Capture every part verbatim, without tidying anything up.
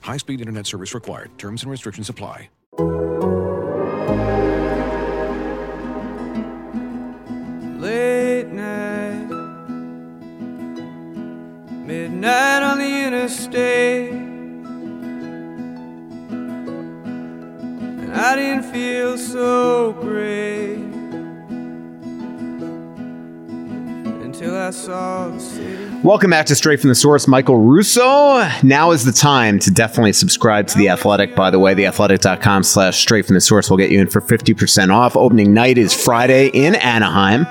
High-speed internet service required. Terms and restrictions apply. Late night, midnight on the interstate, and I didn't feel so great until I saw the city. Welcome back to Straight from the Source. Michael Russo. Now is the time to definitely subscribe to The Athletic. By the way, theathletic.com slash straight from the source will get you in for fifty percent off. Opening night is Friday in Anaheim.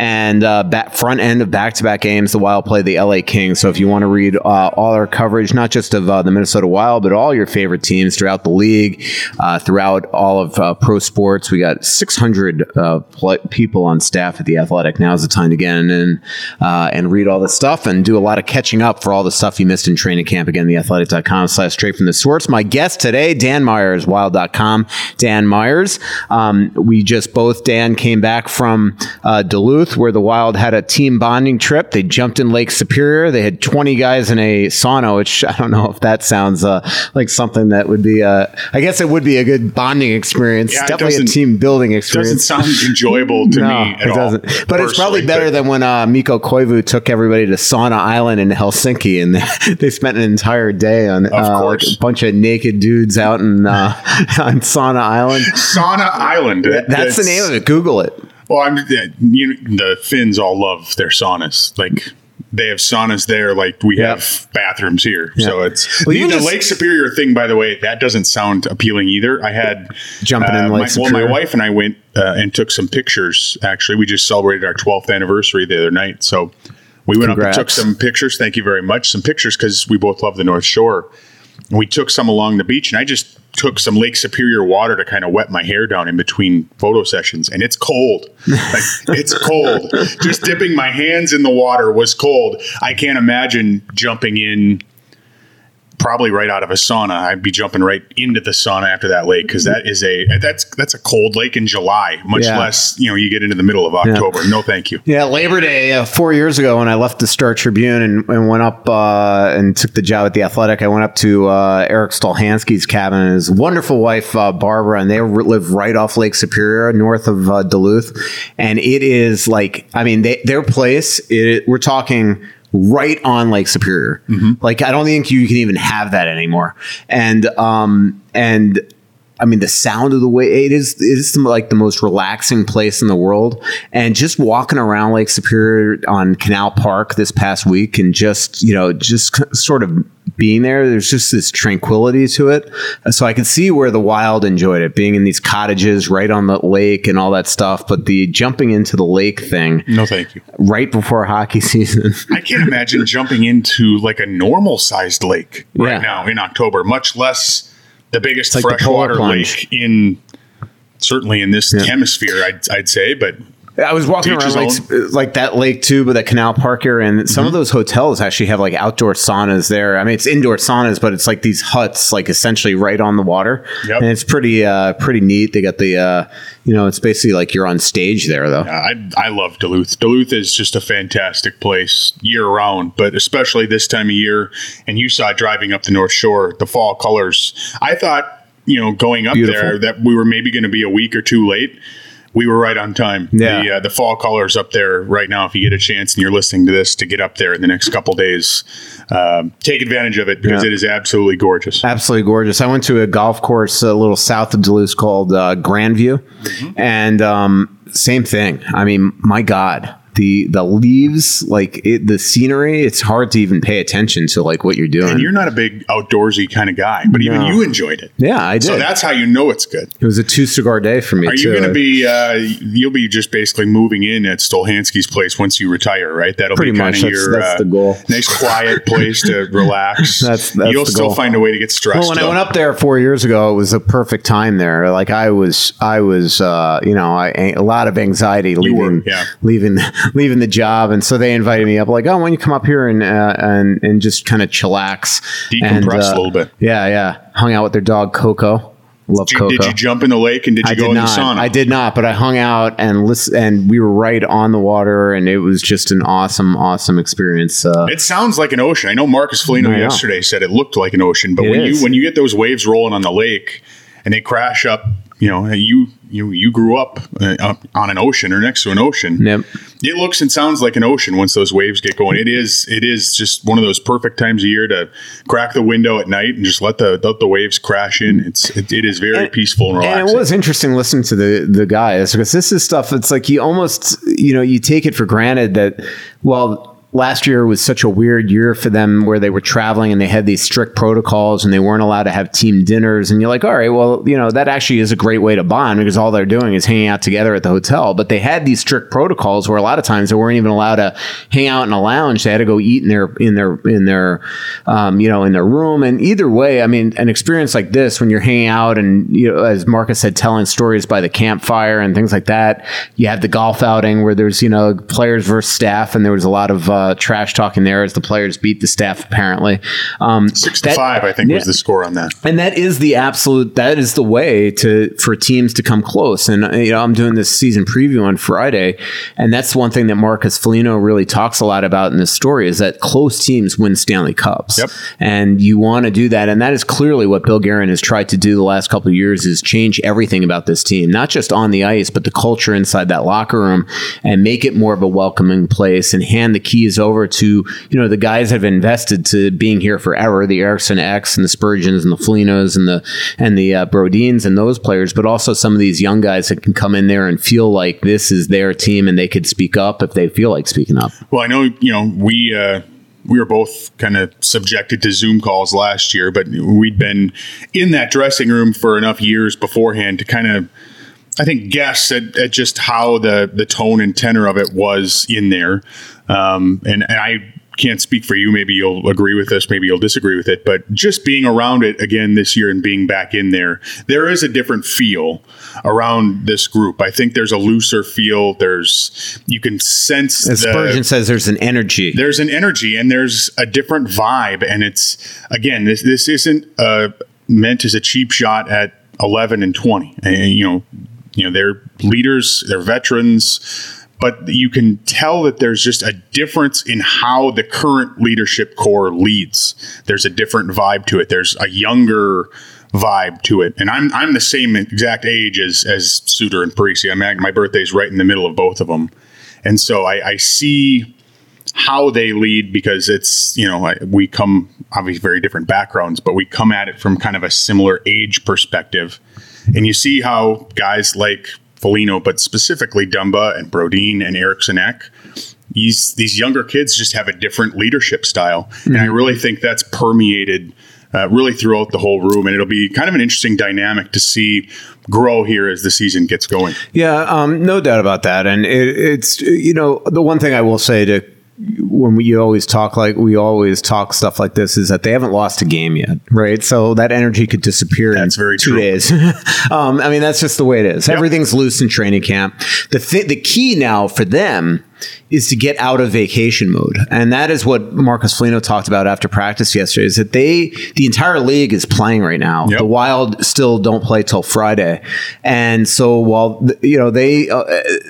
And uh, back front end of back-to-back games, the Wild play the L A Kings. So if you want to read uh, all our coverage, not just of uh, the Minnesota Wild, but all your favorite teams throughout the league, uh, throughout all of uh, pro sports, we got six hundred uh, pl- people on staff at The Athletic. Now's the time to get in and, uh, and read all the stuff and do a lot of catching up for all the stuff you missed in training camp. Again, theathletic.com slash straight from the source. My guest today, Dan Myers, wild dot com. Dan Myers. Um, we just both, Dan, came back from uh, Duluth, where the Wild had a team bonding trip. They jumped in Lake Superior. They had twenty guys in a sauna, which I don't know if that sounds uh, like something that would be, uh, I guess it would be a good bonding experience. Yeah, definitely a team building experience. It doesn't sound enjoyable to no, me at it doesn't. all. But it's probably better but. than when uh, Mikko Koivu took everybody to Sauna Island in Helsinki, and they spent an entire day on uh, like a bunch of naked dudes out in, uh, on Sauna Island. Sauna Island. That's, That's the name of it. Google it. Well, I'm you, the Finns all love their saunas. Like they have saunas there, like we yep. have bathrooms here. Yep. So it's well, the, the just, Lake Superior thing. By the way, that doesn't sound appealing either. I had jumping uh, in Lake my, Superior. Well, my wife and I went uh, and took some pictures. Actually, we just celebrated our twelfth anniversary the other night, so we went Congrats. up and took some pictures. Thank you very much. Some pictures because we both love the North Shore. We took some along the beach, and I just took some Lake Superior water to kind of wet my hair down in between photo sessions, and it's cold. Like, it's cold. Just dipping my hands in the water was cold. I can't imagine jumping in probably right out of a sauna. I'd be jumping right into the sauna after that lake, because that is a that's that's a cold lake in July, much yeah. less, you know, you get into the middle of October. Yeah. No, thank you. Yeah, Labor Day uh, four years ago when I left the Star Tribune and, and went up uh, and took the job at The Athletic, I went up to uh, Eric Stolhansky's cabin and his wonderful wife, uh, Barbara, and they live right off Lake Superior, north of uh, Duluth. And it is like, I mean, they, their place, it, we're talking right on Lake Superior. Mm-hmm. Like, I don't think you can even have that anymore. And, um, and I mean, the sound of the way it is, it is like the most relaxing place in the world. And just walking around Lake Superior on Canal Park this past week and just, you know, just sort of being there, there's just this tranquility to it. So I can see where the Wild enjoyed it, being in these cottages right on the lake and all that stuff. But the jumping into the lake thing, no thank you, right before hockey season. I can't imagine jumping into like a normal sized lake right yeah. now in October, much less the biggest like freshwater lake in certainly in this yeah. hemisphere, I'd, I'd say, but... I was walking around like, like that lake too, but that canal park here, and some mm-hmm. of those hotels actually have like outdoor saunas there. I mean, it's indoor saunas, but it's like these huts, like essentially right on the water, yep. and it's pretty, uh, pretty neat. They got the, uh, you know, it's basically like you're on stage there, though. Yeah, I, I love Duluth. Duluth is just a fantastic place year round, but especially this time of year. And you saw driving up the North Shore, the fall colors. I thought, you know, going up Beautiful. there that we were maybe going to be a week or two late. We were right on time. Yeah. The, uh, the fall colors up there right now, if you get a chance and you're listening to this, to get up there in the next couple days, um, take advantage of it because yeah. it is absolutely gorgeous. Absolutely gorgeous. I went to a golf course a little south of Duluth called uh, Grandview, mm-hmm. and um, same thing. I mean, my God. The the leaves, like it, the scenery, it's hard to even pay attention to like what you're doing. And you're not a big outdoorsy kind of guy, but even no. you enjoyed it. Yeah, I did. So that's how you know it's good. It was a two cigar day for me. Are too. you going to be? Uh, you'll be just basically moving in at Stolhansky's place once you retire, right? That'll Pretty be kind of your that's uh, the goal. Nice quiet place to relax. that's, that's you'll the still goal. find a way to get stressed. Well, when though. I went up there four years ago, it was the perfect time there. Like I was, I was, uh, you know, I a lot of anxiety leaving, were, yeah. leaving. leaving the job, and so they invited me up like, oh, why don't you come up here and uh, and and just kind of chillax, decompress and, uh, a little bit. Yeah, yeah. Hung out with their dog Coco. Love did, Coco. Did you jump in the lake and did you I go did in not. the sauna? I did not, but I hung out and listen, and we were right on the water, and it was just an awesome, awesome experience. Uh, it sounds like an ocean. I know Marcus Foligno yesterday said it looked like an ocean, but it when is. you when you get those waves rolling on the lake and they crash up, you know, you. You you grew up, uh, up on an ocean or next to an ocean. Yep. It looks and sounds like an ocean once those waves get going. It is it is just one of those perfect times of year to crack the window at night and just let the let the waves crash in. It's it, it is very and, peaceful and relaxing. And it was interesting listening to the the guys because this is stuff. It's like you almost you know you take it for granted that well. Last year was such a weird year for them where they were traveling and they had these strict protocols and they weren't allowed to have team dinners. And you're like, all right, well, you know, that actually is a great way to bond because all they're doing is hanging out together at the hotel. But they had these strict protocols where a lot of times they weren't even allowed to hang out in a lounge. They had to go eat in their, in their, in their, um, you know, in their room. And either way, I mean, an experience like this, when you're hanging out and, you know, as Marcus said, telling stories by the campfire and things like that, you have the golf outing where there's, you know, players versus staff. And there was a lot of, uh, Uh, trash talking there as the players beat the staff apparently. Um, Six to that, five, I think yeah, was the score on that. And that is the absolute, that is the way to for teams to come close. And you know, I'm doing this season preview on Friday, and that's one thing that Marcus Foligno really talks a lot about in this story is that close teams win Stanley Cups. Yep. And you want to do that. And that is clearly what Bill Guerin has tried to do the last couple of years is change everything about this team, not just on the ice, but the culture inside that locker room and make it more of a welcoming place and hand the keys over to, you know, the guys that have invested to being here forever, the Erickson X and the Spurgeons and the Folinos and the and the uh, Brodines and those players, but also some of these young guys that can come in there and feel like this is their team and they could speak up if they feel like speaking up. Well, I know, you know, we uh, we were both kind of subjected to Zoom calls last year, but we'd been in that dressing room for enough years beforehand to kind of, I think, guess at, at just how the, the tone and tenor of it was in there. Um, and, and I can't speak for you. Maybe you'll agree with this. Maybe you'll disagree with it. But just being around it again this year and being back in there, there is a different feel around this group. I think there's a looser feel. There's you can sense. As Spurgeon says, there's an energy. There's an energy, and there's a different vibe. And it's again, this this isn't uh, meant as a cheap shot at eleven and twenty. And, you know, you know, they're leaders. They're veterans. But you can tell that there's just a difference in how the current leadership core leads. There's a different vibe to it. There's a younger vibe to it. And I'm I'm the same exact age as as Suter and Parisi. I mean, my birthday's right in the middle of both of them. And so I, I see how they lead because it's, you know, I, we come obviously very different backgrounds, but we come at it from kind of a similar age perspective. And you see how guys like Foligno, but specifically Dumba and Brodine and Eriksson Ek. These these younger kids just have a different leadership style. Mm-hmm. And I really think that's permeated uh, really throughout the whole room. And it'll be kind of an interesting dynamic to see grow here as the season gets going. Yeah, um, no doubt about that. And it, it's, you know, the one thing I will say to when we, you always talk like we always talk stuff like this is that they haven't lost a game yet, right? So that energy could disappear that's in very two true. days. um, I mean, that's just the way it is. Yep. Everything's loose in training camp. The th- the key now for them is to get out of vacation mode. And that is what Marcus Foligno talked about after practice yesterday, is that they, the entire league is playing right now. Yep. The Wild still don't play till Friday. And so while, you know, they, uh,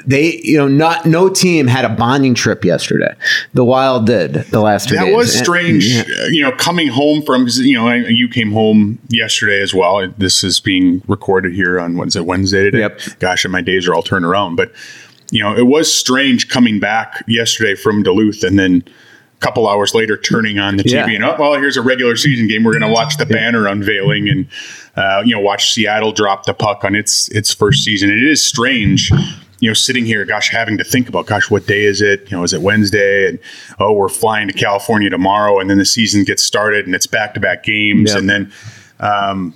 they, you know, not, no team had a bonding trip yesterday. The Wild did the last two that days. That was strange, and, yeah. you know, coming home from, you know, you came home yesterday as well. This is being recorded here on, what is it, Wednesday today? Yep. Gosh, and my days are all turned around, but you know, it was strange coming back yesterday from Duluth and then a couple hours later turning on the T V yeah. and, oh, well, here's a regular season game. We're going to watch the banner yeah. unveiling and, uh, you know, watch Seattle drop the puck on its its first season. And it is strange, you know, sitting here, gosh, having to think about, gosh, what day is it? You know, is it Wednesday? And, oh, we're flying to California tomorrow. And then the season gets started and it's back-to-back games. Yeah. And then um,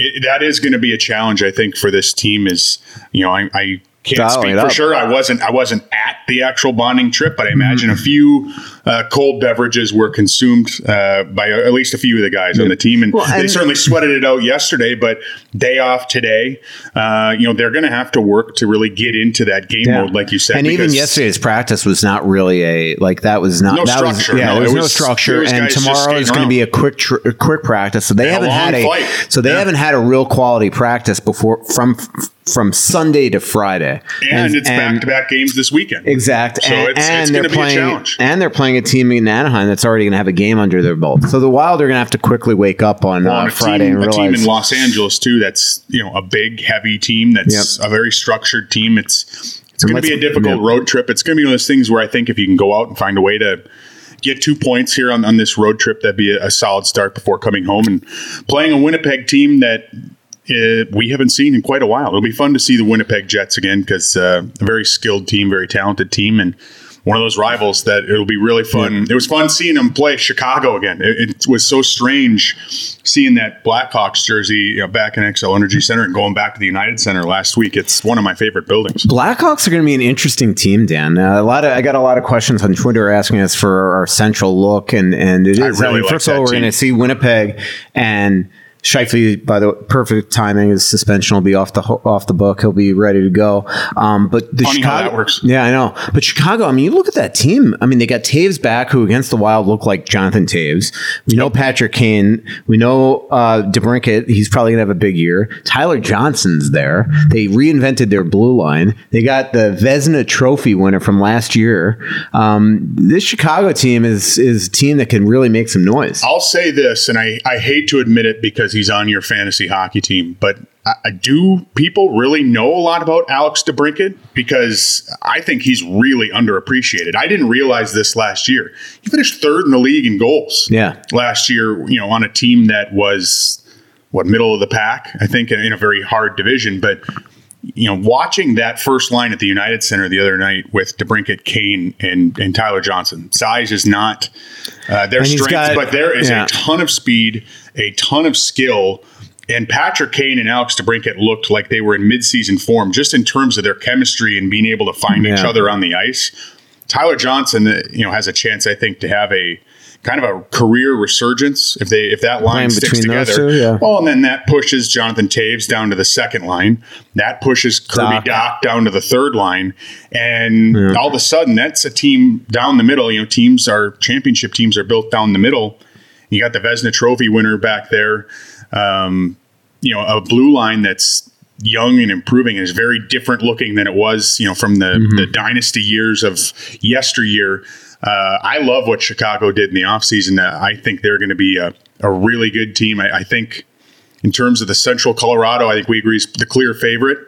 it, that is going to be a challenge, I think, for this team is, you know, I, I – can't speak for sure. I wasn't I wasn't at the actual bonding trip, but I imagine mm-hmm. a few uh, cold beverages were consumed uh, by at least a few of the guys yeah. on the team. And well, they and certainly sweated it out yesterday, but day off today, uh, you know, they're going to have to work to really get into that game yeah. mode, like you said. And even yesterday's practice was not really a, like that was not. No that structure. Was, yeah, no, there was, was no structure. And tomorrow is going to be a quick tr- a quick practice. So they, haven't had, a, so they yeah. haven't had a real quality practice before from from Sunday to Friday. And, and it's and back-to-back games this weekend. Exact. So and, it's, and it's going to be playing, a challenge. And they're playing a team in Anaheim that's already going to have a game under their belt. So the Wild are going to have to quickly wake up on well, uh, Friday team, and realize. A team in Los Angeles, too, that's you know a big, heavy team that's yep. a very structured team. It's, it's going to be a difficult yeah. road trip. It's going to be one of those things where I think if you can go out and find a way to get two points here on, on this road trip, that'd be a, a solid start before coming home. And playing a Winnipeg team that – Uh, we haven't seen in quite a while. It'll be fun to see the Winnipeg Jets again because uh, a very skilled team, very talented team, and one of those rivals that it'll be really fun. Yeah. It was fun seeing them play Chicago again. It, it was so strange seeing that Blackhawks jersey you know, back in Xcel Energy Center and going back to the United Center last week. It's one of my favorite buildings. Blackhawks are going to be an interesting team, Dan. Uh, a lot of I got a lot of questions on Twitter asking us for our central look, and and it is I really I mean, like first of all we're going to see Winnipeg and. Scheifele, by the way, perfect timing. His suspension will be off the ho- off the book. He'll be ready to go. Um, but the Funny Chicago, how that works. Yeah, I know. But Chicago, I mean, you look at that team. I mean, they got Taves back, who against the Wild looked like Jonathan Taves. We yep. know Patrick Kane. We know uh, DeBrincat. He's probably gonna have a big year. Tyler Johnson's there. They reinvented their blue line. They got the Vezina Trophy winner from last year. Um, this Chicago team is is a team that can really make some noise. I'll say this, and I, I hate to admit it because. He's on your fantasy hockey team, but uh, do people really know a lot about Alex DeBrincat? Because I think he's really underappreciated. I didn't realize this last year. He finished third in the league in goals. Yeah, last year, you know, on a team that was what middle of the pack, I think, in a very hard division. But you know, watching that first line at the United Center the other night with DeBrincat, Kane, and and Tyler Johnson, size is not uh, their strength, got, but there is yeah. a ton of speed. A ton of skill, and Patrick Kane and Alex DeBrincat looked like they were in midseason form, just in terms of their chemistry and being able to find yeah. each other on the ice. Tyler Johnson, you know, has a chance, I think, to have a kind of a career resurgence if they if that line Playing sticks together. Two, yeah. Well, and then that pushes Jonathan Taves down to the second line. That pushes Kirby Doc, Doc down to the third line, and yeah. all of a sudden, that's a team down the middle. You know, teams are championship teams are built down the middle. You got the Vezina Trophy winner back there. Um, you know, a blue line that's young and improving and is very different looking than it was, you know, from the, mm-hmm. the dynasty years of yesteryear. Uh, I love what Chicago did in the offseason. Uh, I think they're going to be a, a really good team. I, I think in terms of the Central Colorado, I think we agree is the clear favorite.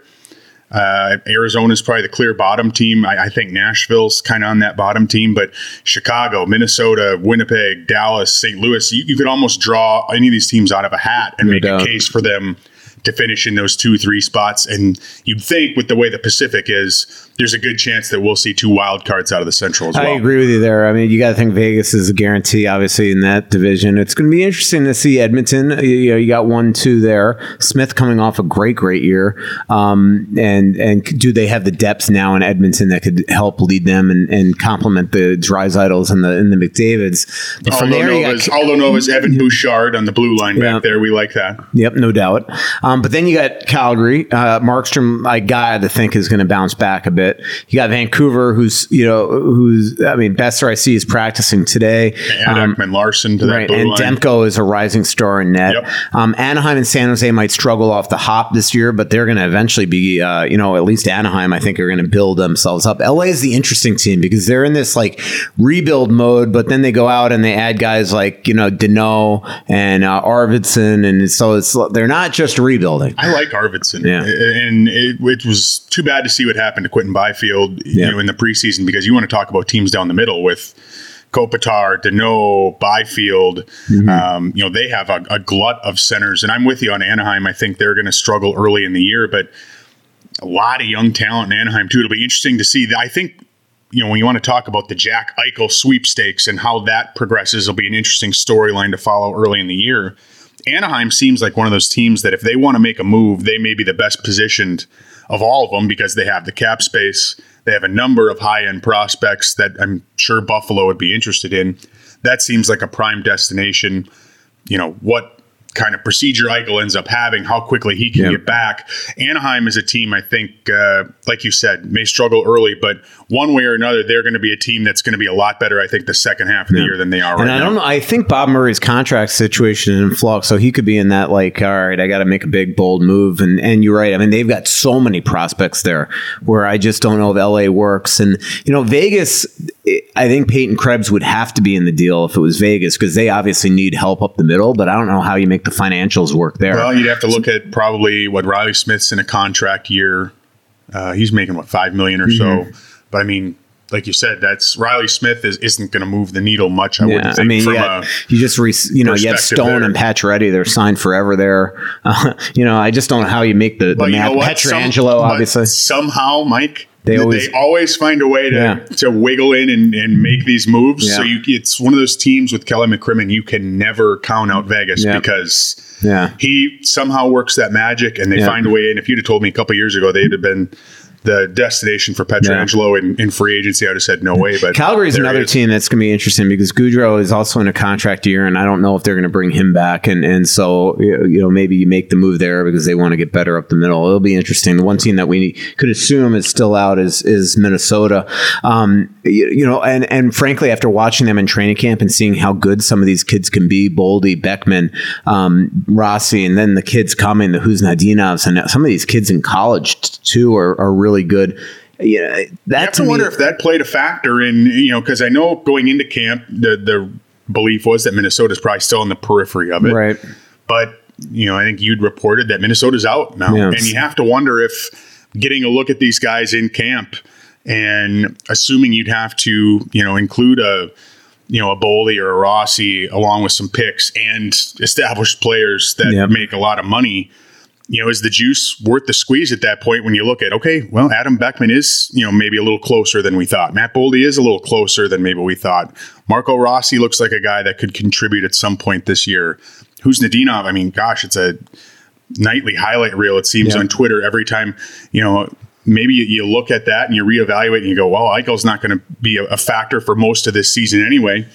Uh, Arizona's probably the clear bottom team. I, I think Nashville's kind of on that bottom team, but Chicago, Minnesota, Winnipeg, Dallas, Saint Louis, you, you could almost draw any of these teams out of a hat and no make doubt. a case for them to finish in those two, three spots. And you'd think with the way the Pacific is, there's a good chance that we'll see two wild cards out of the Central as well. I agree with you there. I mean, you got to think Vegas is a guarantee, obviously, in that division. It's going to be interesting to see Edmonton. You know, you got one, two there. Smith coming off a great, great year. Um, and and do they have the depth now in Edmonton that could help lead them and, and complement the Dreisaitl's and the and the McDavids? But from there, Nova's, got, although Nova's Evan Bouchard on the blue line yeah. back there. We like that. Yep, no doubt. Um, but then you got Calgary. Uh, Markstrom, I got to think, is going to bounce back a bit. You got Vancouver, who's, you know, who's, I mean, Besser, I see, is practicing today. And um, Ekman Larson to that right, blue and line. And Demko is a rising star in net. Yep. Um, Anaheim and San Jose might struggle off the hop this year, but they're going to eventually be, uh, you know, at least Anaheim, I think, are going to build themselves up. L A is the interesting team because they're in this, like, rebuild mode, but then they go out and they add guys like, you know, Deneau and uh, Arvidsson, and so it's they're not just rebuilding. I like Arvidsson. Yeah. And it, it was too bad to see what happened to Quentin Byfield yeah. you know, in the preseason, because you want to talk about teams down the middle with Kopitar, Deneau, Byfield. Mm-hmm. Um, you know, they have a, a glut of centers, and I'm with you on Anaheim. I think they're going to struggle early in the year, but a lot of young talent in Anaheim too. It'll be interesting to see. I think, you know, when you want to talk about the Jack Eichel sweepstakes and how that progresses, it'll be an interesting storyline to follow early in the year. Anaheim seems like one of those teams that if they want to make a move, they may be the best positioned of all of them because they have the cap space. They have a number of high-end prospects that I'm sure Buffalo would be interested in. That seems like a prime destination. You know, what kind of procedure Eichel ends up having, how quickly he can yeah. get back. Anaheim is a team, I think, uh, like you said, may struggle early, but one way or another, they're going to be a team that's going to be a lot better, I think, the second half of yeah. the year than they are and right I now. Don't know, I think Bob Murray's contract situation is in flux, so he could be in that, like, all right, I got to make a big, bold move. And, and you're right. I mean, they've got so many prospects there where I just don't know if L A works. And, you know, Vegas, I think Peyton Krebs would have to be in the deal if it was Vegas, because they obviously need help up the middle, but I don't know how you make the financials work there. Well, you'd have to look at probably what Riley Smith's in a contract year. Uh, he's making what, five million dollars or mm-hmm. so. But I mean, like you said, that's Riley Smith is, isn't going to move the needle much. I yeah, wouldn't think. I mean, from yeah, a you just re, you know you have Stone there. And Pacioretty; they're signed forever there. Uh, you know, I just don't know how you make the, the math. Pietrangelo, Some, obviously, somehow, Mike. They always, they always find a way to, yeah. to wiggle in and, and make these moves. Yeah. So you, it's one of those teams with Kelly McCrimmon, you can never count out Vegas yeah. because yeah. he somehow works that magic and they yeah. find a way in. If you'd have told me a couple of years ago, they'd have been the destination for Pietrangelo yeah. in, in free agency, I would have said no way. But Calgary's another is. team that's going to be interesting because Goudreau is also in a contract year, and I don't know if they're going to bring him back. And and so, you know, maybe you make the move there because they want to get better up the middle. It'll be interesting. The one team that we could assume is still out is is Minnesota. Um, you, you know, and, and frankly, after watching them in training camp and seeing how good some of these kids can be, Boldy, Beckman, um, Rossi, and then the kids coming, the Huznadinovs, and some of these kids in college t- too are, are really good. Yeah, that I have to, to me, wonder if that played a factor in, you know, because I know going into camp, the the belief was that Minnesota's probably still on the periphery of it. Right. But, you know, I think you'd reported that Minnesota's out now. Yes. And you have to wonder if getting a look at these guys in camp and assuming you'd have to, you know, include a, you know, a Boley or a Rossi along with some picks and established players that yep. make a lot of money. You know, is the juice worth the squeeze at that point when you look at, okay, well, Adam Beckman is, you know, maybe a little closer than we thought. Matt Boldy is a little closer than maybe we thought. Marco Rossi looks like a guy that could contribute at some point this year. Huznadinov, I mean, gosh, it's a nightly highlight reel, it seems, yeah. on Twitter every time, you know, maybe you, you look at that and you reevaluate and you go, well, Eichel's not going to be a, a factor for most of this season anyway.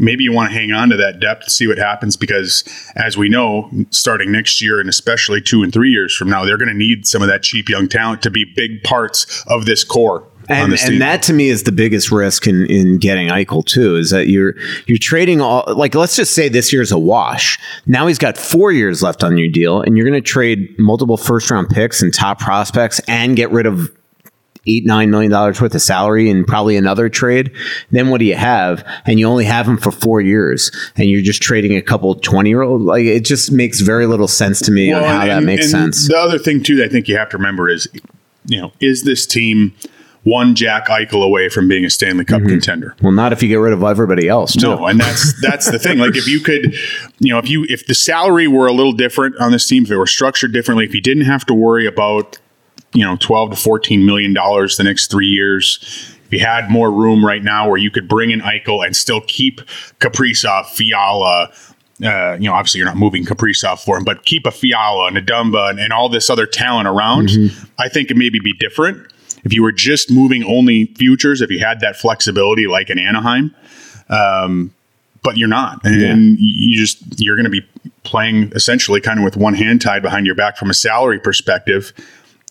Maybe you want to hang on to that depth, see what happens, because as we know, starting next year and especially two and three years from now, they're going to need some of that cheap young talent to be big parts of this core. And, and that to me is the biggest risk in, in getting Eichel too, is that you're you're trading all, like, let's just say this year's a wash. Now he's got four years left on your deal, and you're going to trade multiple first round picks and top prospects and get rid of eight, nine million dollars worth of salary and probably another trade. Then what do you have? And you only have him for four years and you're just trading a couple twenty year old. Like, it just makes very little sense to me well, on how and, that makes and sense. The other thing too, that I think you have to remember is, you know, is this team one Jack Eichel away from being a Stanley Cup mm-hmm. contender. Well, not if you get rid of everybody else, too. No, and that's that's the thing. Like, if you could, you know, if you if the salary were a little different on this team, if it were structured differently, if you didn't have to worry about, you know, twelve to fourteen million dollars the next three years, if you had more room right now where you could bring in Eichel and still keep Kaprizov, Fiala, Uh, you know, obviously you're not moving Kaprizov for him, but keep a Fiala and a Dumba and, and all this other talent around, mm-hmm. I think it maybe be different. If you were just moving only futures, if you had that flexibility like in Anaheim, um, but you're not. And, yeah. and you just, you're going to be playing essentially kind of with one hand tied behind your back from a salary perspective.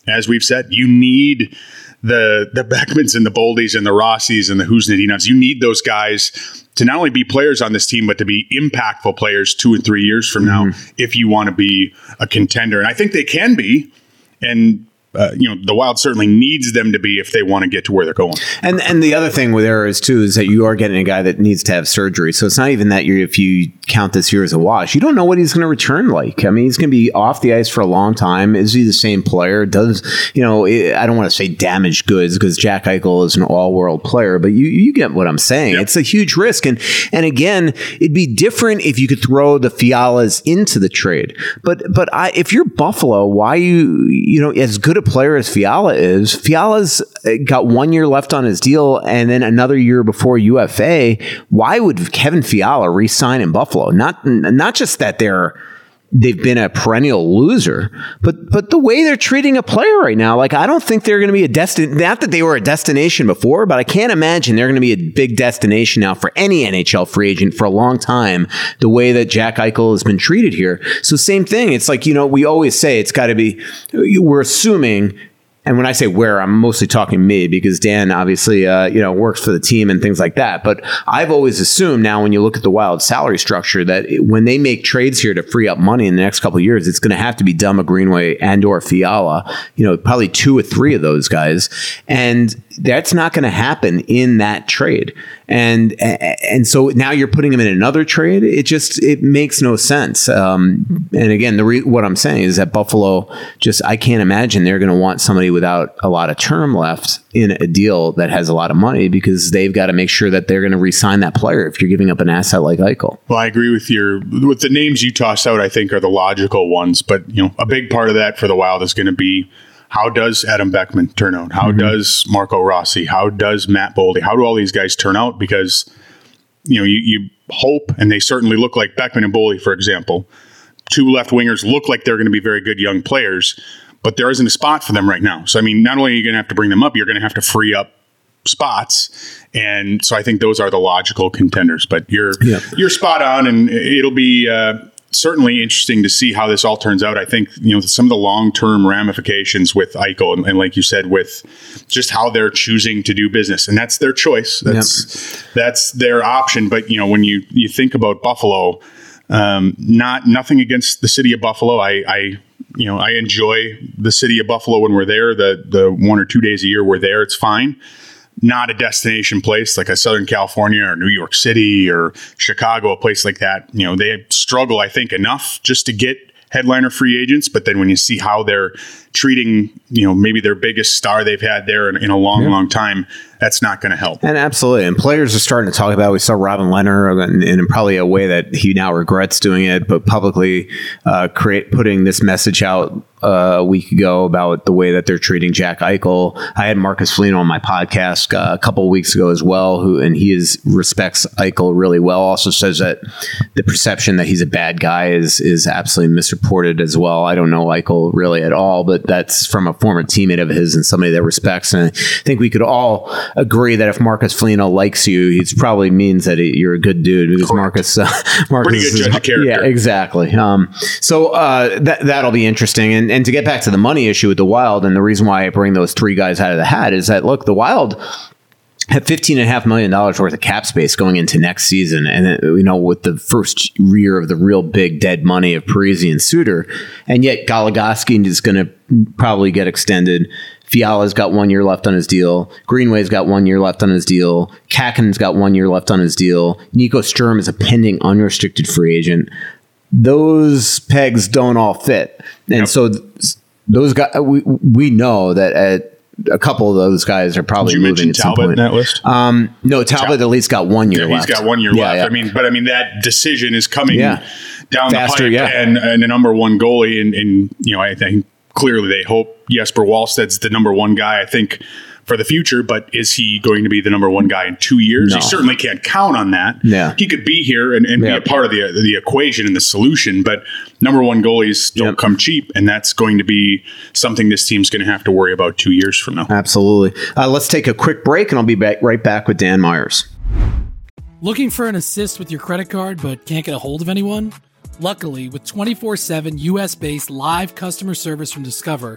As we've said, you need the the Beckmans and the Boldies and the Rossies and the Huznadinovs. You need those guys to not only be players on this team, but to be impactful players two and three years from now, mm-hmm. if you want to be a contender. And I think they can be. And, uh, you know, the Wild certainly needs them to be if they want to get to where they're going. And and the other thing with there is, too, is that you are getting a guy that needs to have surgery. So it's not even that you're, if you count this year as a wash, you don't know what he's going to return like. I mean, he's going to be off the ice for a long time. Is he the same player? Does, you know, I don't want to say damaged goods because Jack Eichel is an all-world player, but you you get what I'm saying. Yep. It's a huge risk. And, and again, it'd be different if you could throw the Fialas into the trade. But but I, if you're Buffalo, why you, you know, as good a player as Fiala is, Fiala's got one year left on his deal and then another year before U F A. Why would Kevin Fiala re-sign in Buffalo? Not not just that they're they've been a perennial loser, but but the way they're treating a player right now, like I don't think they're going to be a destin. Not that they were a destination before, but I can't imagine they're going to be a big destination now for any N H L free agent for a long time. The way that Jack Eichel has been treated here, so same thing. It's like, you know, we always say it's got to be. We're assuming. And when I say where, I'm mostly talking me because Dan obviously, uh, you know, works for the team and things like that. But I've always assumed now when you look at the Wild salary structure that it, when they make trades here to free up money in the next couple of years, it's going to have to be Dumba, Greenway, and or Fiala, you know, probably two or three of those guys. And that's not going to happen in that trade. And and so now you're putting them in another trade. It just, it makes no sense. Um, and again, the re- what I'm saying is that Buffalo just, I can't imagine they're going to want somebody without a lot of term left in a deal that has a lot of money because they've got to make sure that they're going to re-sign that player if you're giving up an asset like Eichel. Well, I agree with your, with the names you tossed out, I think are the logical ones. But, you know, a big part of that for the Wild is going to be, how does Adam Beckman turn out? How mm-hmm. does Marco Rossi? How does Matt Boldy? How do all these guys turn out? Because, you know, you, you hope, and they certainly look like Beckman and Boldy, for example. Two left wingers look like they're going to be very good young players, but there isn't a spot for them right now. So, I mean, not only are you going to have to bring them up, you're going to have to free up spots. And so I think those are the logical contenders. But you're, yeah. you're spot on, and it'll be uh, – certainly interesting to see how this all turns out. I think, you know, some of the long-term ramifications with Eichel and, and like you said, with just how they're choosing to do business. And that's their choice. That's yep. that's their option. But, you know, when you, you think about Buffalo, um, not nothing against the city of Buffalo. I, I you know, I enjoy the city of Buffalo when we're there. The the one or two days a year we're there, it's fine. Not a destination place like a Southern California or New York City or Chicago, a place like that. You know, they struggle, I think, enough just to get headliner free agents. But then when you see how they're treating, you know, maybe their biggest star they've had there in, in a long, yeah. long time, that's not going to help. And absolutely. And players are starting to talk about, we saw Robin Lehner in, in probably a way that he now regrets doing it, but publicly uh, create putting this message out uh, a week ago about the way that they're treating Jack Eichel. I had Marcus Foligno on my podcast uh, a couple of weeks ago as well, who and he is respects Eichel really well. Also says that the perception that he's a bad guy is is absolutely misreported as well. I don't know Eichel really at all, but that's from a former teammate of his and somebody that respects. And I think we could all agree that if Marcus Foligno likes you, it probably means that he, you're a good dude. Because Marcus, uh, Marcus pretty good is, judge of character. Yeah, exactly. Um, so uh, that that'll be interesting. And and to get back to the money issue with the Wild, and the reason why I bring those three guys out of the hat is that look, the Wild have fifteen and a half million dollars worth of cap space going into next season. And, you know, with the first year of the real big dead money of Parisi and Suter, and yet Goligoski is going to probably get extended. Fiala's got one year left on his deal. Greenway's got one year left on his deal. Kakkonen's got one year left on his deal. Nico Sturm is a pending unrestricted free agent. Those pegs don't all fit. And yep. so th- those guys, we, we know that at a couple of those guys are probably Did you moving. Mention at Talbot some point. In that list? Um, no, Talbot Tal- at least got one year yeah, left. He's got one year yeah, left. Yeah. I mean, but I mean that decision is coming yeah. down Faster, the pipe, yeah. and, and the number one goalie, and, and you know, I think clearly they hope Jesper Wallsted's the number one guy. I think. For the future, but is he going to be the number one guy in two years? No. He certainly can't count on that. Yeah. He could be here and, and yep. be a part of the the equation and the solution, but number one goalies don't yep. come cheap, and that's going to be something this team's going to have to worry about two years from now. Absolutely. Uh, let's take a quick break, and I'll be back right back with Dan Myers. Looking for an assist with your credit card but can't get a hold of anyone? Luckily, with twenty-four seven U S-based live customer service from Discover,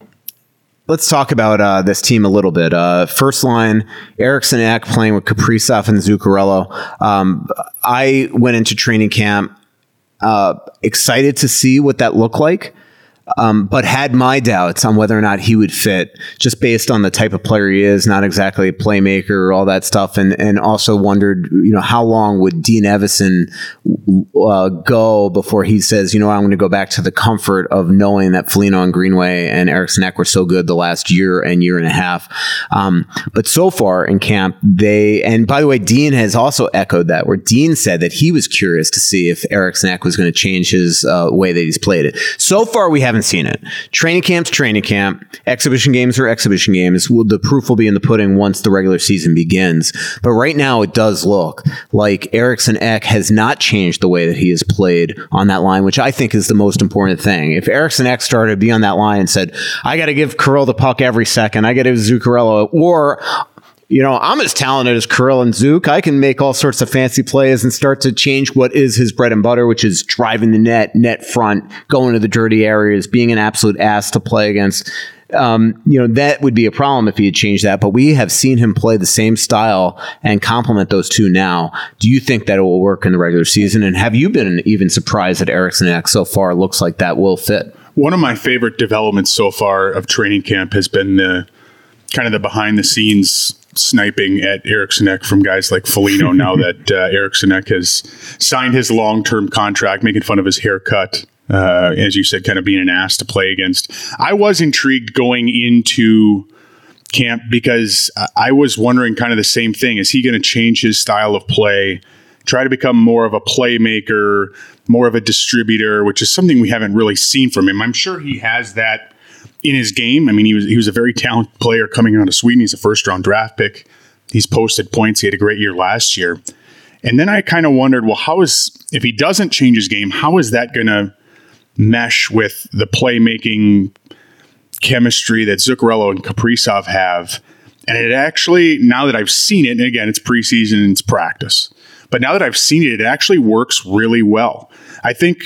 let's talk about uh, this team a little bit. Uh, first line, Eriksson Ek playing with Kaprizov and Zuccarello. Um, I went into training camp uh, excited to see what that looked like, um, but had my doubts on whether or not he would fit, just based on the type of player he is, not exactly a playmaker or all that stuff, and and also wondered, you know, how long would Dean Evason uh, go before he says, you know, I'm going to go back to the comfort of knowing that Foligno and Greenway and Eriksson Ek were so good the last year and year and a half. Um, but so far in camp, they, and by the way, Dean has also echoed that, where Dean said that he was curious to see if Eriksson Ek was going to change his uh, way that he's played it. So far, we haven't seen it. Training camp's training camp. Exhibition games are exhibition games. Well, the proof will be in the pudding once the regular season begins. But right now, it does look like Eriksson Ek has not changed the way that he has played on that line, which I think is the most important thing. If Eriksson Ek started to be on that line and said, I got to give Kirill the puck every second, I got to give Zuccarello, or, you know, I'm as talented as Kirill and Zouk, I can make all sorts of fancy plays and start to change what is his bread and butter, which is driving the net, net front, going to the dirty areas, being an absolute ass to play against. Um, you know, that would be a problem if he had changed that, but we have seen him play the same style and complement those two now. Do you think that it will work in the regular season? And have you been even surprised that Eriksson Ek so far looks like that will fit? One of my favorite developments so far of training camp has been the kind of the behind the scenes sniping at Eriksson Ek from guys like Foligno. Now that uh, Eriksson Ek has signed his long-term contract, making fun of his haircut. Uh, as you said, kind of being an ass to play against. I was intrigued going into camp because I was wondering kind of the same thing. Is he going to change his style of play, try to become more of a playmaker, more of a distributor, which is something we haven't really seen from him. I'm sure he has that in his game. I mean, he was he was a very talented player coming out of Sweden. He's a first-round draft pick. He's posted points. He had a great year last year. And then I kind of wondered, well, how is, if he doesn't change his game, how is that going to mesh with the playmaking chemistry that Zuccarello and Kaprizov have? And it actually, now that I've seen it, and again, it's preseason and it's practice, but now that I've seen it, it actually works really well. I think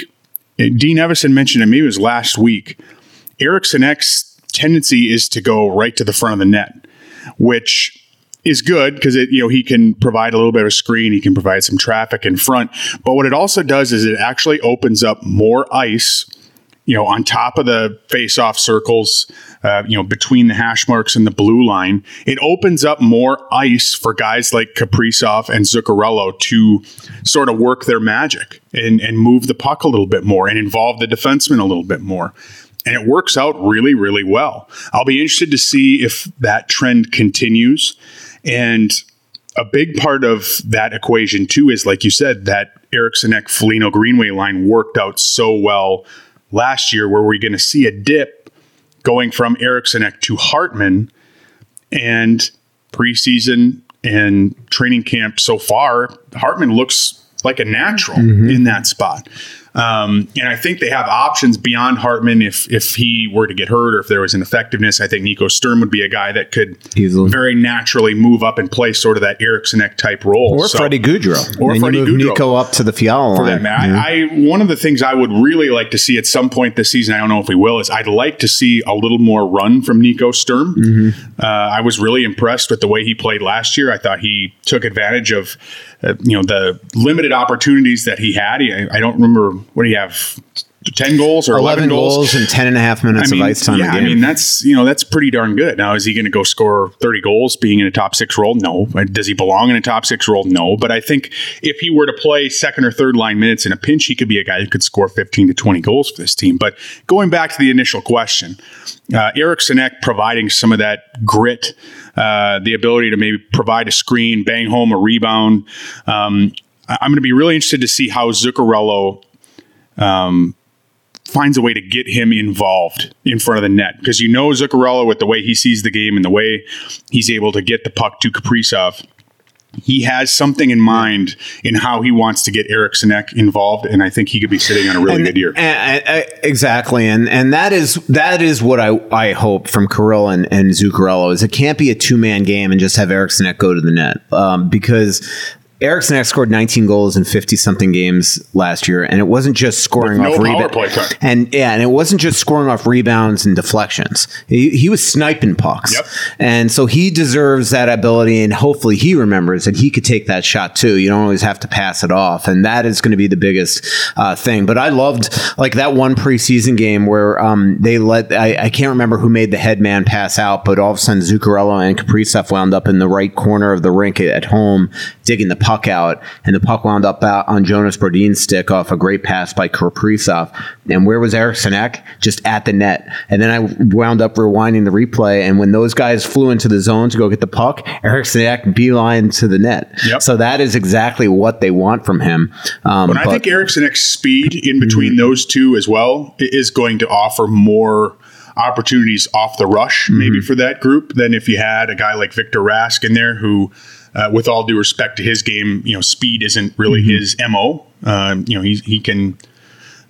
Dean Evason mentioned it, maybe it was last week, Eriksson Ek's tendency is to go right to the front of the net, which is good because it, you know, he can provide a little bit of a screen, he can provide some traffic in front. But what it also does is it actually opens up more ice, you know, on top of the face-off circles, uh, you know, between the hash marks and the blue line. It opens up more ice for guys like Kaprizov and Zuccarello to sort of work their magic and and move the puck a little bit more and involve the defenseman a little bit more. And it works out really, really well. I'll be interested to see if that trend continues. And a big part of that equation, too, is, like you said, that Eriksson Ek, Foligno, Greenway line worked out so well last year, where we're going to see a dip going from Eriksson Ek to Hartman. And preseason and training camp so far, Hartman looks like a natural mm-hmm. in that spot. Um, and I think they have options beyond Hartman. If if he were to get hurt or if there was an effectiveness, I think Nico Sturm would be a guy that could Easily. very naturally move up and play sort of that Eriksson-esque type role. Or so, Freddie Goudreau. Or Freddie Goudreau. Nico up to the Fiala line. For that, man. Yeah. I, I, one of the things I would really like to see at some point this season, I don't know if we will, is I'd like to see a little more run from Nico Sturm. Mm-hmm. Uh, I was really impressed with the way he played last year. I thought he took advantage of Uh, you know, the limited opportunities that he had. He, I, I don't remember, what do you have, ten goals or eleven, eleven goals? goals and ten and a half minutes I mean, of ice time yeah, a game. I mean, that's, you know, that's pretty darn good. Now, is he going to go score thirty goals being in a top six role? No. Does he belong in a top six role? No. But I think if he were to play second or third line minutes in a pinch, he could be a guy that could score fifteen to twenty goals for this team. But going back to the initial question, uh, Eriksson-esque providing some of that grit, uh, the ability to maybe provide a screen, bang home a rebound. Um, I'm going to be really interested to see how Zuccarello um, finds a way to get him involved in front of the net. Because you know Zuccarello, with the way he sees the game and the way he's able to get the puck to Kaprizov, he has something in mind in how he wants to get Eriksson-esque involved, and I think he could be sitting on a really and, good year. And, and, exactly, and and that is that is what I, I hope from Kirill and, and Zuccarello, is it can't be a two-man game and just have Eriksson-esque go to the net, um, because Eriksson-esque scored nineteen goals in fifty-something games last year, and it wasn't just scoring no off rebounds. And yeah, and it wasn't just scoring off rebounds and deflections. He, he was sniping pucks. Yep. And so he deserves that ability, and hopefully he remembers that he could take that shot too. You don't always have to pass it off, and that is going to be the biggest uh, thing. But I loved like that one preseason game where um, they let, I, I can't remember who made the headman pass out, but all of a sudden Zuccarello and Kaprizov wound up in the right corner of the rink at home, digging the puck out, and the puck wound up out on Jonas Brodin's stick off a great pass by Kaprizov. And where was Eriksson-esque? Just at the net. And then I wound up rewinding the replay, and when those guys flew into the zone to go get the puck, Eriksson-esque beeline to the net. Yep. So that is exactly what they want from him. Um, but I think Eriksson-esque's speed in between mm-hmm. those two as well is going to offer more opportunities off the rush, mm-hmm. maybe for that group, than if you had a guy like Victor Rask in there who, Uh, with all due respect to his game, you know, speed isn't really mm-hmm. his M O. Um, you know, he he can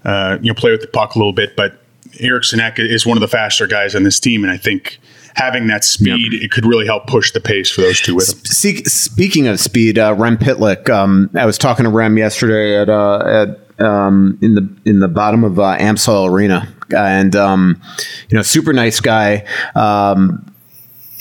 uh, you know play with the puck a little bit, but Eriksson-esque is one of the faster guys on this team, and I think having that speed, yep. it could really help push the pace for those two with him. Se- speaking of speed, uh, Rem Pitlick. Um, I was talking to Rem yesterday at uh, at um, in the in the bottom of uh, Amsoil Arena, and um, you know, super nice guy. Um,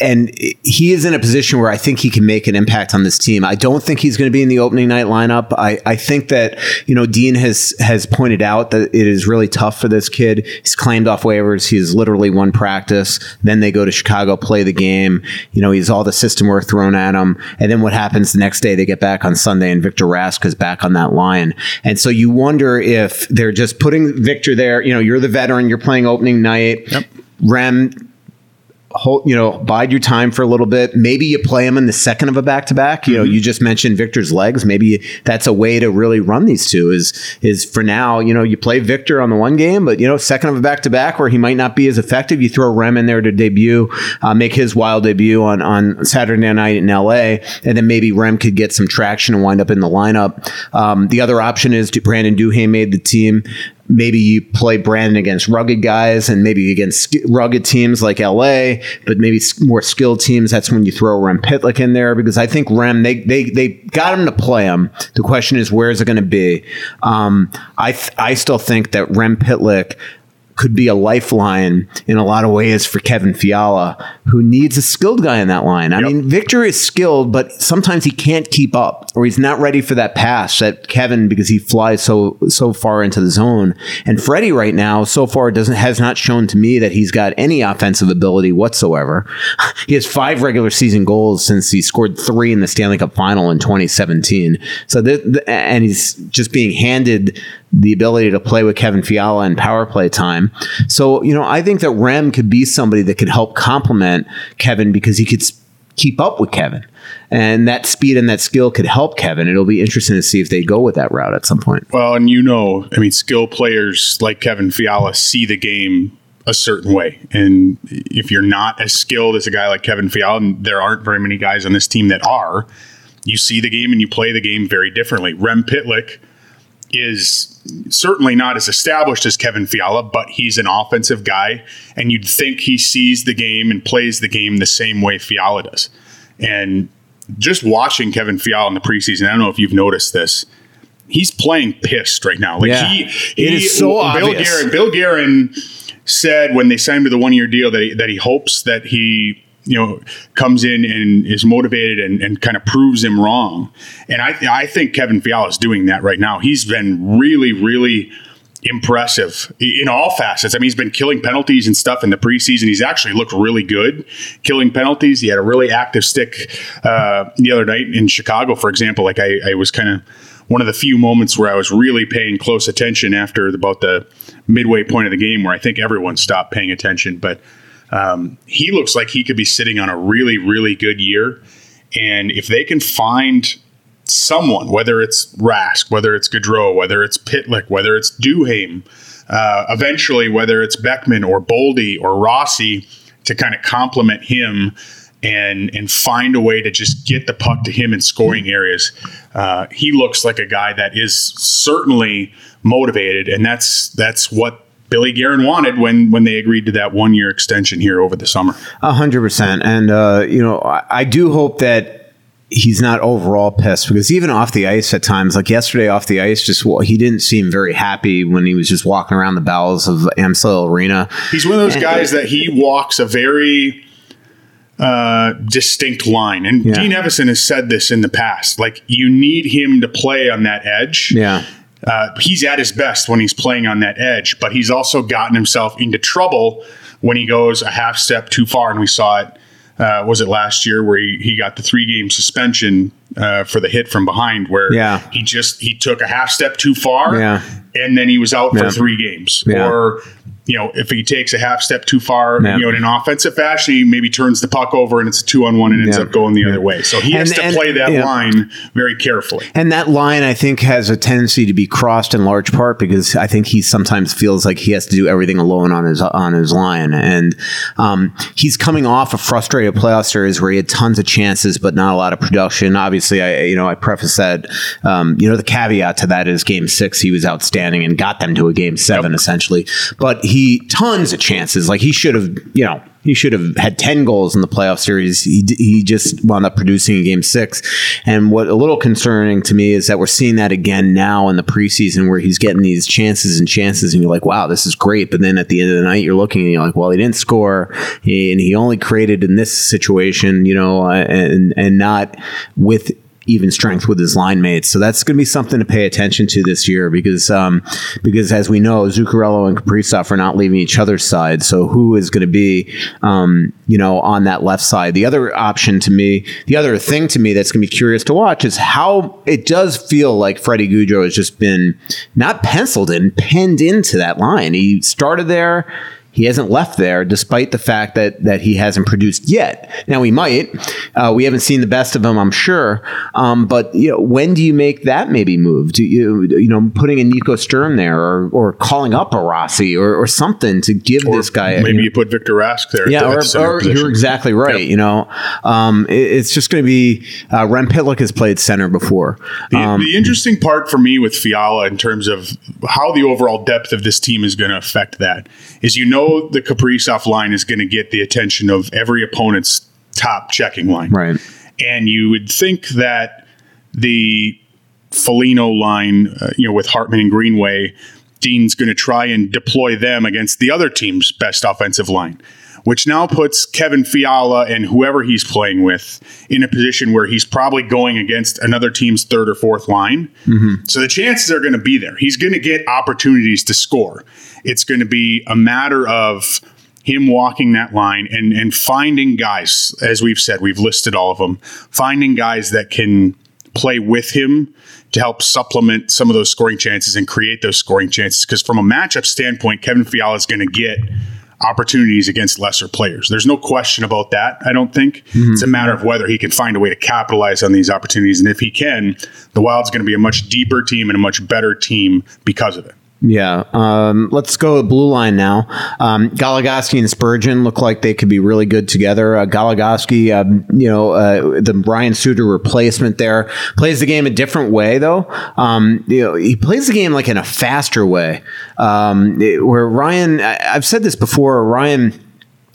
And he is in a position where I think he can make an impact on this team. I don't think he's going to be in the opening night lineup. I, I think that, you know, Dean has has pointed out that it is really tough for this kid. He's claimed off waivers. He has literally one practice. Then they go to Chicago, play the game. You know, he's all the system work thrown at him. And then what happens the next day? They get back on Sunday, and Victor Rask is back on that line. And so you wonder if they're just putting Victor there. You know, you're the veteran. You're playing opening night. Yep. Rem... Hold, you know, bide your time for a little bit. Maybe you play him in the second of a back-to-back. You know, mm-hmm. you just mentioned Victor's legs. Maybe that's a way to really run these two is, is for now, you know, you play Victor on the one game, but, you know, second of a back-to-back where he might not be as effective, you throw Rem in there to debut, uh, make his wild debut on, on Saturday night in L A, and then maybe Rem could get some traction and wind up in the lineup. Um, the other option is Brandon Duhame made the team. Maybe you play Brandon against rugged guys and maybe against rugged teams like L A, but maybe more skilled teams. That's when you throw Rem Pitlick in there, because I think Rem, they they they got him to play him. The question is, where is it going to be? Um, I th- I still think that Rem Pitlick could be a lifeline in a lot of ways for Kevin Fiala, who needs a skilled guy in that line. I yep. mean, Victor is skilled, but sometimes he can't keep up, or he's not ready for that pass that Kevin, because he flies so so far into the zone. And Freddie right now so far doesn't has not shown to me that he's got any offensive ability whatsoever. He has five regular season goals since he scored three in the Stanley Cup final in twenty seventeen. So th- th- and he's just being handed the ability to play with Kevin Fiala in power play time. So, you know, I think that Rem could be somebody that could help complement Kevin, because he could keep up with Kevin. And that speed and that skill could help Kevin. It'll be interesting to see if they go with that route at some point. Well, and you know, I mean, skill players like Kevin Fiala see the game a certain way. And if you're not as skilled as a guy like Kevin Fiala, and there aren't very many guys on this team that are, you see the game and you play the game very differently. Rem Pitlick is certainly not as established as Kevin Fiala, but he's an offensive guy, and you'd think he sees the game and plays the game the same way Fiala does. And just watching Kevin Fiala in the preseason, I don't know if you've noticed this, he's playing pissed right now. Like yeah. he, he, it is so Bill obvious. Guerin, Bill Guerin said when they signed him to the one-year deal that he, that he hopes that he, you know, comes in and is motivated and, and kind of proves him wrong. And I, th- I think Kevin Fiala is doing that right now. He's been really, really impressive in all facets. I mean, he's been killing penalties and stuff in the preseason. He's actually looked really good killing penalties. He had a really active stick uh, the other night in Chicago, for example. Like I, I was kind of one of the few moments where I was really paying close attention after about the midway point of the game, where I think everyone stopped paying attention. But um, he looks like he could be sitting on a really, really good year. And if they can find someone, whether it's Rask, whether it's Gaudreau, whether it's Pitlick, whether it's Duhaime, uh, eventually whether it's Beckman or Boldy or Rossi, to kind of complement him and and find a way to just get the puck to him in scoring areas. Uh, he looks like a guy that is certainly motivated, and that's that's what Billy Guerin wanted when when they agreed to that one-year extension here over the summer. A hundred percent. And, uh, you know, I, I do hope that he's not overall pissed, because even off the ice at times, like yesterday off the ice, just well, he didn't seem very happy when he was just walking around the bowels of Amsoil Arena. He's one of those and, guys that he walks a very uh, distinct line. And yeah. Dean Evason has said this in the past, like you need him to play on that edge. Yeah. Uh, he's at his best when he's playing on that edge, but he's also gotten himself into trouble when he goes a half step too far. And we saw it. Uh, was it last year where he, he got the three game suspension uh, for the hit from behind, where yeah. he just he took a half step too far, yeah. and then he was out yeah. for three games. Yeah. Or you know, if he takes a half step too far, yeah. you know, in an offensive fashion, he maybe turns the puck over and it's a two on one and ends yeah. up going the yeah. other way. So he has and, to and, play that yeah. line very carefully. And that line, I think, has a tendency to be crossed in large part because I think he sometimes feels like he has to do everything alone on his on his line. And um, he's coming off a frustrated playoff series where he had tons of chances but not a lot of production. Obviously, I you know I preface that um, you know the caveat to that is Game Six he was outstanding and got them to a Game Seven yep. essentially, but he He tons of chances. Like he should have, you know, he should have had ten goals in the playoff series. He he just wound up producing in Game Six. And what a little concerning to me is that we're seeing that again now in the preseason, where he's getting these chances and chances, and you're like, wow, this is great. But then at the end of the night, you're looking and you're like, well, he didn't score, and he only created in this situation, you know, and and not with even strength with his line mates. So that's going to be something to pay attention to this year, because um, because as we know, Zuccarello and Kaprizov are not leaving each other's side. So who is going to be um, you know, on that left side? The other option to me, the other thing to me that's going to be curious to watch is how it does feel like Freddie Gaudreau has just been not penciled in, penned into that line. He started there. He hasn't left there, despite the fact that that he hasn't produced yet. Now, he might. Uh, we haven't seen the best of him, I'm sure. Um, but you know, when do you make that maybe move? Do you you know putting a Nico Sturm there, or or calling up a Rossi, or, or something to give or this guy? Maybe you, know, you put Victor Rask there. Yeah, at or, or you're exactly right. Yep. You know, um, it, it's just going to be uh, Rem Pitlick has played center before. The, um, the interesting part for me with Fiala in terms of how the overall depth of this team is going to affect that is, you know, the Kaprizov line is going to get the attention of every opponent's top checking line. Right. And you would think that the Foligno line, uh, you know, with Hartman and Greenway, Dean's going to try and deploy them against the other team's best offensive line, which now puts Kevin Fiala and whoever he's playing with in a position where he's probably going against another team's third or fourth line. Mm-hmm. So the chances are going to be there. He's going to get opportunities to score. It's going to be a matter of him walking that line and, and finding guys, as we've said, we've listed all of them, finding guys that can play with him to help supplement some of those scoring chances and create those scoring chances. Because from a matchup standpoint, Kevin Fiala is going to get opportunities against lesser players. There's no question about that, I don't think. Mm-hmm. It's a matter of whether he can find a way to capitalize on these opportunities. And if he can, the Wild's going to be a much deeper team and a much better team because of it. Yeah. Um, let's go with blue line now. Um, Goligoski and Spurgeon look like they could be really good together. Uh, Goligoski, um, you know, uh, the Brian Suter replacement there, plays the game a different way, though. Um, you know, he plays the game like in a faster way. Um, it, where Ryan, I, I've said this before, Ryan,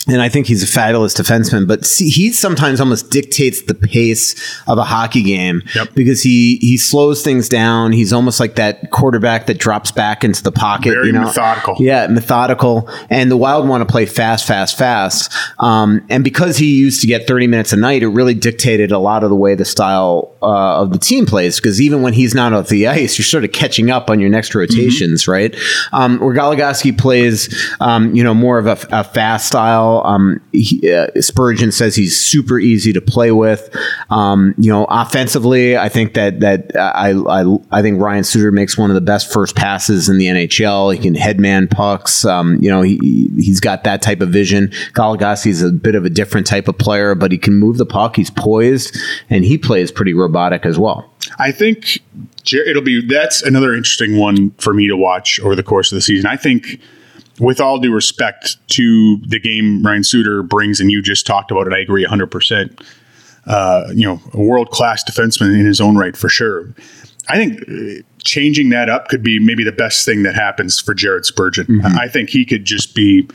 and I think he's a fabulous defenseman, but see, he sometimes almost dictates the pace of a hockey game. Yep. Because he, he slows things down. He's almost like that quarterback that drops back into the pocket. Very you know? methodical. Yeah, methodical. And the Wild want to play fast, fast, fast. Um, and because he used to get thirty minutes a night, it really dictated a lot of the way the style uh, of the team plays. Because even when he's not on the ice, you're sort of catching up on your next rotations, mm-hmm. right? Um, where Goligoski plays, um, you know, more of a, a fast style. Um, he, uh, Spurgeon says he's super easy to play with. Um, you know, offensively, I think that that uh, I, I I think Ryan Suter makes one of the best first passes in the N H L. He can headman pucks. Um, you know, he he's got that type of vision. Goligoski is a bit of a different type of player, but he can move the puck. He's poised, and he plays pretty robotic as well. I think it'll be that's another interesting one for me to watch over the course of the season. I think. With all due respect to the game Ryan Suter brings, and you just talked about it, I agree one hundred percent. Uh, you know, a world-class defenseman in his own right, for sure. I think changing that up could be maybe the best thing that happens for Jared Spurgeon. Mm-hmm. I think he could just be,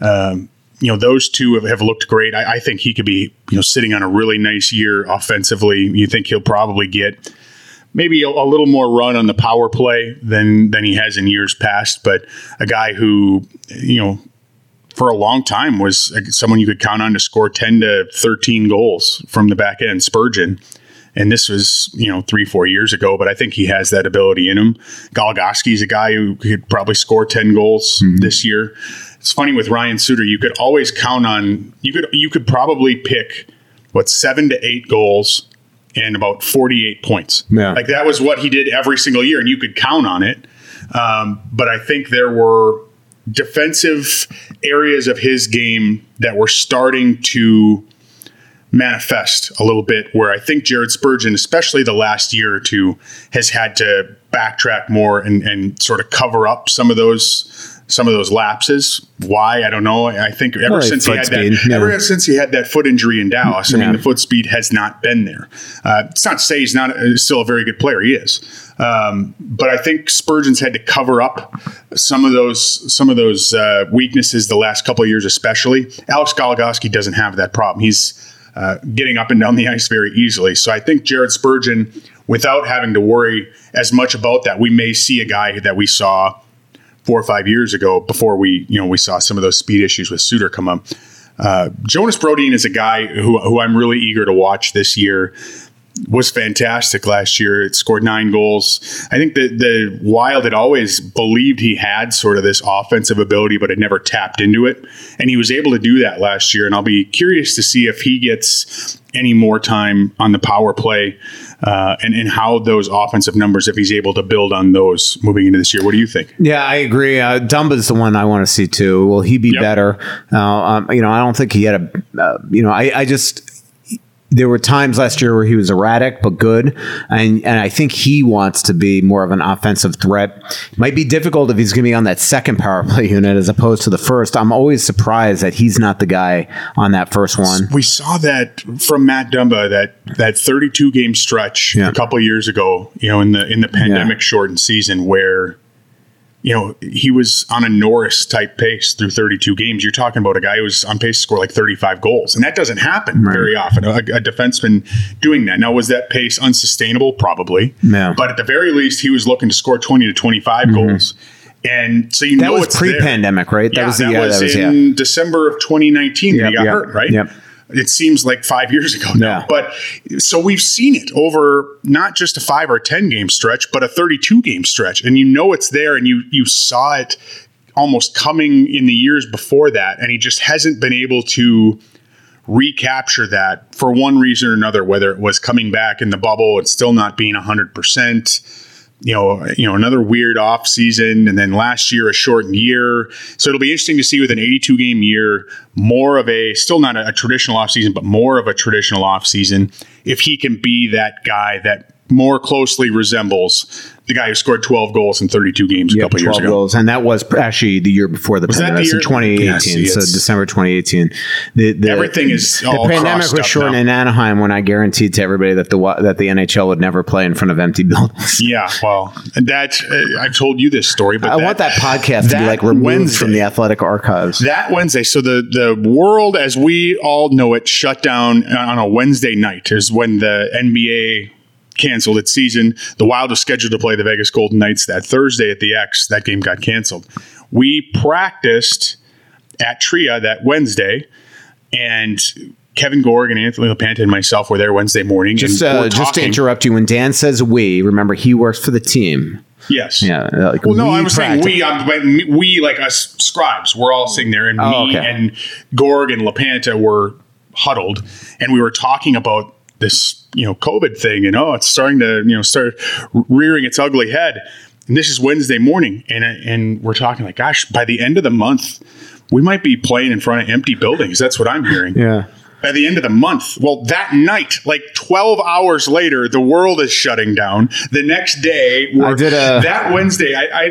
um, you know, those two have, have looked great. I, I think he could be, you know, sitting on a really nice year offensively. You think he'll probably get maybe a, a little more run on the power play than than he has in years past, but a guy who, you know, for a long time was someone you could count on to score ten to thirteen goals from the back end, Spurgeon. And this was, you know, three, four years ago, but I think he has that ability in him. Goligoski is a guy who could probably score ten goals mm-hmm. this year. It's funny with Ryan Suter, you could always count on, you could you could probably pick, what, seven to eight goals and about forty-eight points. Yeah. Like that was what he did every single year, and you could count on it. Um, but I think there were defensive areas of his game that were starting to manifest a little bit where I think Jared Spurgeon, especially the last year or two, has had to backtrack more and, and sort of cover up some of those some of those lapses. Why? I don't know. I think ever right, since he had speed. that, yeah. ever since he had that foot injury in Dallas, I yeah. mean, the foot speed has not been there. Uh, it's not to say he's not a, still a very good player. He is, um, but I think Spurgeon's had to cover up some of those some of those uh, weaknesses the last couple of years, especially. Alex Goligoski doesn't have that problem. He's uh, getting up and down the ice very easily. So I think Jared Spurgeon, without having to worry as much about that, we may see a guy that we saw four or five years ago before we, you know, we saw some of those speed issues with Suter come up. Uh, Jonas Brodin is a guy who, who I'm really eager to watch this year. Was fantastic last year. It scored nine goals. I think that the Wild had always believed he had sort of this offensive ability, but had never tapped into it. And he was able to do that last year. And I'll be curious to see if he gets any more time on the power play uh, and, and how those offensive numbers, if he's able to build on those moving into this year. What do you think? Yeah, I agree. Uh, Dumba's the one I want to see too. Will he be yep. better? Uh, um, you know, I don't think he had a, uh, you know, I, I just... There were times last year where he was erratic, but good. And and I think he wants to be more of an offensive threat. Might be difficult if he's going to be on that second power play unit as opposed to the first. I'm always surprised that he's not the guy on that first one. We saw that from Matt Dumba, that that thirty-two game stretch yeah. a couple of years ago, you know, in the in the pandemic yeah. shortened season where, you know, he was on a Norris type pace through thirty-two games. You're talking about a guy who was on pace to score like thirty-five goals. And that doesn't happen right. very often. A, a defenseman doing that. Now, was that pace unsustainable? Probably. No. But at the very least, he was looking to score twenty to twenty-five mm-hmm. goals. And so you that know it's there. That was pre-pandemic, right? That yeah, was the, that yeah, was that was, in yeah. December of twenty nineteen yep, that he got yep, hurt, right? Yep. It seems like five years ago now. Yeah. But so we've seen it over not just a five or ten game stretch, but a thirty-two game stretch. And you know it's there, and you you saw it almost coming in the years before that. And he just hasn't been able to recapture that for one reason or another, whether it was coming back in the bubble and still not being one hundred percent. You know, you know, another weird off season, and then last year a shortened year. So it'll be interesting to see with an eighty-two game year, more of a still not a, a traditional off season, but more of a traditional off season. If he can be that guy that more closely resembles the guy who scored twelve goals in thirty-two games a yep, couple twelve years ago. Goals. And that was actually the year before the was pandemic. That the year? So twenty eighteen, yes, so December twenty eighteen. The, the, Everything is all The pandemic was shortened in Anaheim when I guaranteed to everybody that the that the N H L would never play in front of empty buildings. Yeah, well, that's, uh, I've told you this story. But I that, want that podcast that to be like removed Wednesday, from the athletic archives. That Wednesday. So the, the world as we all know it shut down on a Wednesday night is when the N B A canceled its season. The Wild was scheduled to play the Vegas Golden Knights that Thursday at the X. That game got canceled. We practiced at T R I A that Wednesday, and Kevin Gorg and Anthony LaPanta and myself were there Wednesday morning. Just, and uh, just to interrupt you, when Dan says we, remember he works for the team. Yes. Yeah. Like well, no, we I was practice. saying we, um, we like us scribes, we're all sitting there, and oh, me okay. and Gorg and LaPanta were huddled, and we were talking about this, you know, COVID thing, and oh, it's starting to, you know, start rearing its ugly head. And this is Wednesday morning, and and we're talking like, gosh, by the end of the month, we might be playing in front of empty buildings. That's what I'm hearing. Yeah. By the end of the month. Well, that night, like twelve hours later, the world is shutting down. The next day, we're, I did a- that Wednesday, I, I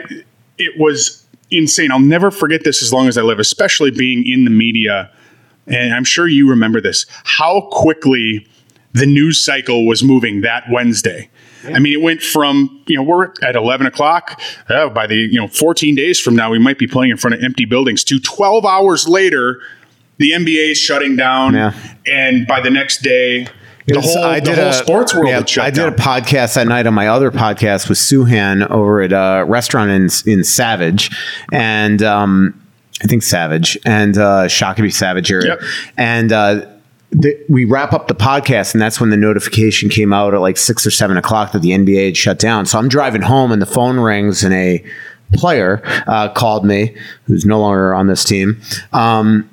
it was insane. I'll never forget this as long as I live, especially being in the media. And I'm sure you remember this. How quickly the news cycle was moving that Wednesday. Yeah. I mean, it went from, you know, we're at eleven o'clock. Uh, by the, you know, fourteen days from now, we might be playing in front of empty buildings, to twelve hours later, the N B A is shutting down. Yeah. And by the next day, the was, whole, I the did whole a, sports world yeah, had shut I down. I did a podcast that night on my other podcast with Suhan over at a restaurant in, in Savage. And um, I think Savage and uh, Shakopee Savage area. Yep. And, uh, The, we wrap up the podcast, and that's when the notification came out at like six or seven o'clock that the N B A had shut down. So I'm driving home, and the phone rings, and a player uh, called me, who's no longer on this team. Um,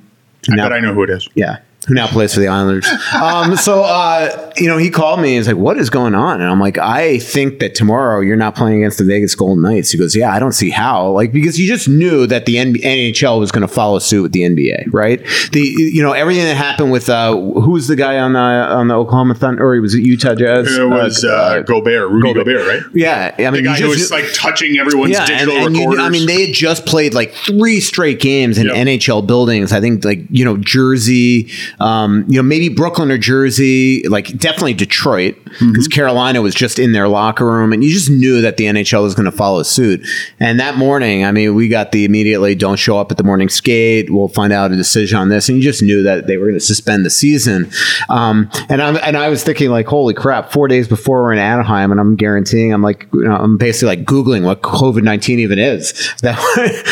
I now, bet I know who it is. Yeah, who now plays for the Islanders. um, so uh, you know, he called me, and he's like, "What is going on?" And I'm like, "I think that tomorrow you're not playing against the Vegas Golden Knights." He goes, "Yeah, I don't see how." Like, because you just knew that the N H L was going to follow suit with the N B A, right? The you know everything that happened with uh, who was the guy on the on the Oklahoma Thunder, or he was at Utah Jazz? It was uh, uh, Gobert, Rudy Gobert. Gobert, right? Yeah, I mean, the guy who was like touching everyone's yeah, digital and, and recorders. You, I mean, they had just played like three straight games in yep. N H L buildings. I think like you know Jersey. Um, you know, maybe Brooklyn or Jersey, like definitely Detroit, because mm-hmm. Carolina was just in their locker room, and you just knew that the N H L was going to follow suit. And that morning, I mean, we got the immediately don't show up at the morning skate. We'll find out a decision on this, and you just knew that they were going to suspend the season. Um, and I and I was thinking like, holy crap! Four days before we're in Anaheim, and I'm guaranteeing I'm like, you know, I'm basically like Googling what COVID nineteen even is. That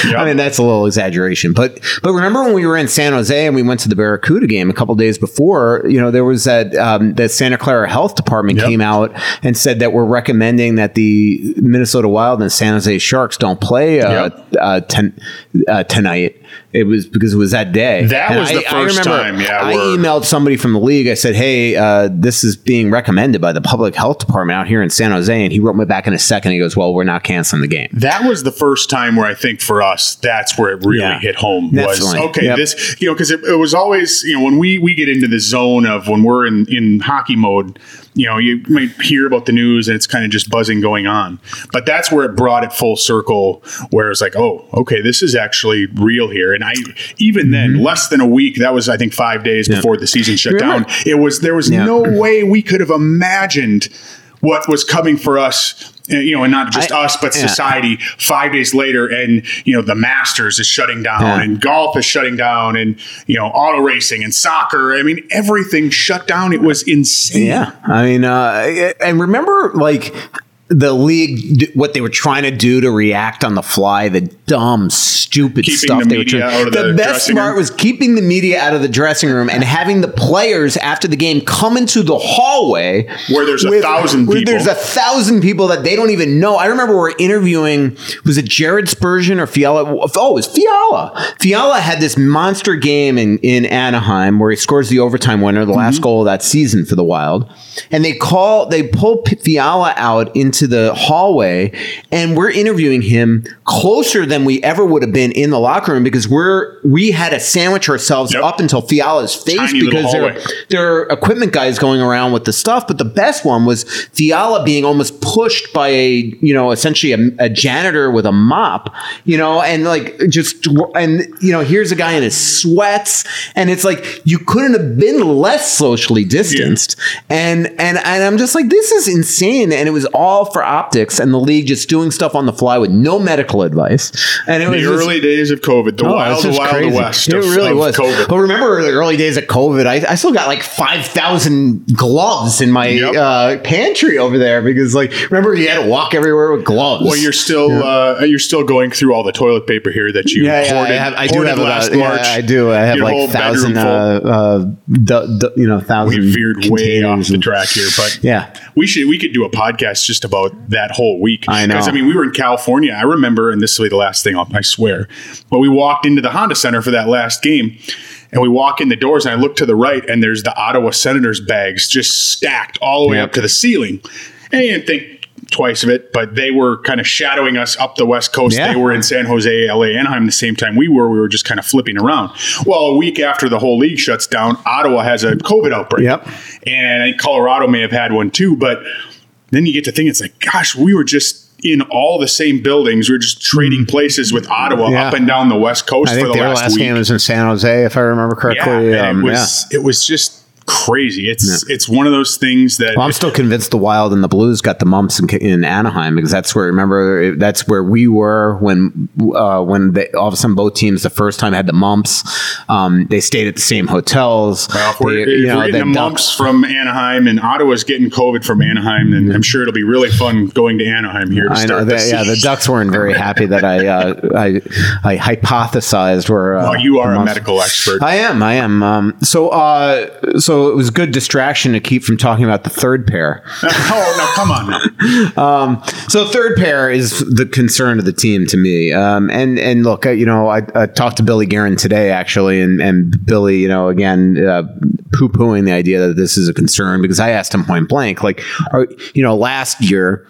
yep. I mean, that's a little exaggeration, but but remember when we were in San Jose and we went to the Barracuda game a couple of days before, you know, there was that um, that Santa Clara Health Department yep. came out and said that we're recommending that the Minnesota Wild and San Jose Sharks don't play uh, yep. uh, ten, uh, tonight. It was because it was that day. That and was I, the first I time. Yeah, I emailed somebody from the league. I said, "Hey, uh, this is being recommended by the public health department out here in San Jose." And he wrote me back in a second. He goes, "Well, we're not canceling the game." That was the first time where I think for us, that's where it really yeah. hit home. Was Definitely. okay. Yep. This, you know, because it, it was always, you know, when we we get into the zone of when we're in in hockey mode, you know, you might hear about the news and it's kind of just buzzing going on. But that's where it brought it full circle, where it's like, "Oh, okay, this is actually real here." And I, even then, mm-hmm. less than a week, that was, I think, five days yeah. before the season shut Remember? down. It was, there was yeah. no way we could have imagined what was coming for us, you know, and not just I, us, but yeah. society five days later. And, you know, the Masters is shutting down yeah. and golf is shutting down and, you know, auto racing and soccer. I mean, everything shut down. It was insane. Yeah. I mean, uh, and remember, like, the league, what they were trying to do to react on the fly, the dumb, stupid keeping stuff the they were trying. The, the best part room. was keeping the media out of the dressing room and having the players after the game come into the hallway where there's with, a thousand where people. There's a thousand people that they don't even know. I remember we were interviewing, was it Jared Spurgeon or Fiala? Oh, it was Fiala. Fiala had this monster game in, in Anaheim where he scores the overtime winner, the mm-hmm. last goal of that season for the Wild. And they call, they pull Fiala out into into the hallway, and we're interviewing him closer than we ever would have been in the locker room, because we're we had to sandwich ourselves yep. up until Fiala's face. Tiny because there, there are equipment guys going around with the stuff. But the best one was Fiala being almost pushed by a, you know, essentially a, a janitor with a mop, you know, and like just, and, you know, here's a guy in his sweats, and it's like, you couldn't have been less socially distanced. Yeah. And, and, and I'm just like, this is insane. And it was all for optics, and the league just doing stuff on the fly with no medical advice. And it was the early days of COVID, the oh, wild, the wild crazy. West. It of, really of was. COVID. But remember the early days of COVID, I, I still got like five thousand gloves in my yep. uh, pantry over there, because like, remember you had to walk everywhere with gloves. Well, you're still, yeah. uh, you're still going through all the toilet paper here that you yeah, hoarded, yeah, I, have, I hoarded do have last about, March. Yeah, I do. I have like thousand, uh, uh, d- d- you know, thousand. We veered way off the track here, but yeah, we should, we could do a podcast just about that whole week. I know. Because I mean, we were in California. I remember, and this will be the last thing, I swear, but we walked into the Honda Center for that last game, and we walk in the doors, and I look to the right, and there's the Ottawa Senators bags just stacked all the way yep. up to the ceiling. And I didn't think twice of it, but they were kind of shadowing us up the West Coast. Yeah. They were in San Jose, L A, Anaheim the same time we were. We were just kind of flipping around. Well, a week after the whole league shuts down, Ottawa has a COVID outbreak. Yep. And I think Colorado may have had one too, but then you get to think, it's like, gosh, we were just in all the same buildings. We're just trading places with Ottawa yeah. up and down the West Coast. I think for the their last, last game week. Was in San Jose, if I remember correctly. Yeah, um, it was. Yeah. It was just crazy. It's yeah. it's one of those things that. Well, I'm still convinced the Wild and the Blues got the mumps in, in Anaheim, because that's where. Remember, that's where we were when uh, when they, all of a sudden both teams the first time had the mumps. Um, they stayed at the same hotels. Well, if we're, they, if you know, we're getting the mumps from Anaheim, and Ottawa's getting COVID from Anaheim, then I'm sure ittle be really fun going to Anaheim here. To I start know. They, yeah, the Ducks weren't very happy that I uh, I, I hypothesized were. Uh, well, you are a medical expert. I am. I am. Um, so uh, so. So it was good distraction to keep from talking about the third pair. Oh, no, come on. No. Um, so third pair is the concern of the team to me. Um, and, and look, I, you know, I, I talked to Billy Guerin today, actually, and, and Billy, you know, again, uh, poo-pooing the idea that this is a concern, because I asked him point blank, like, are, you know, last year,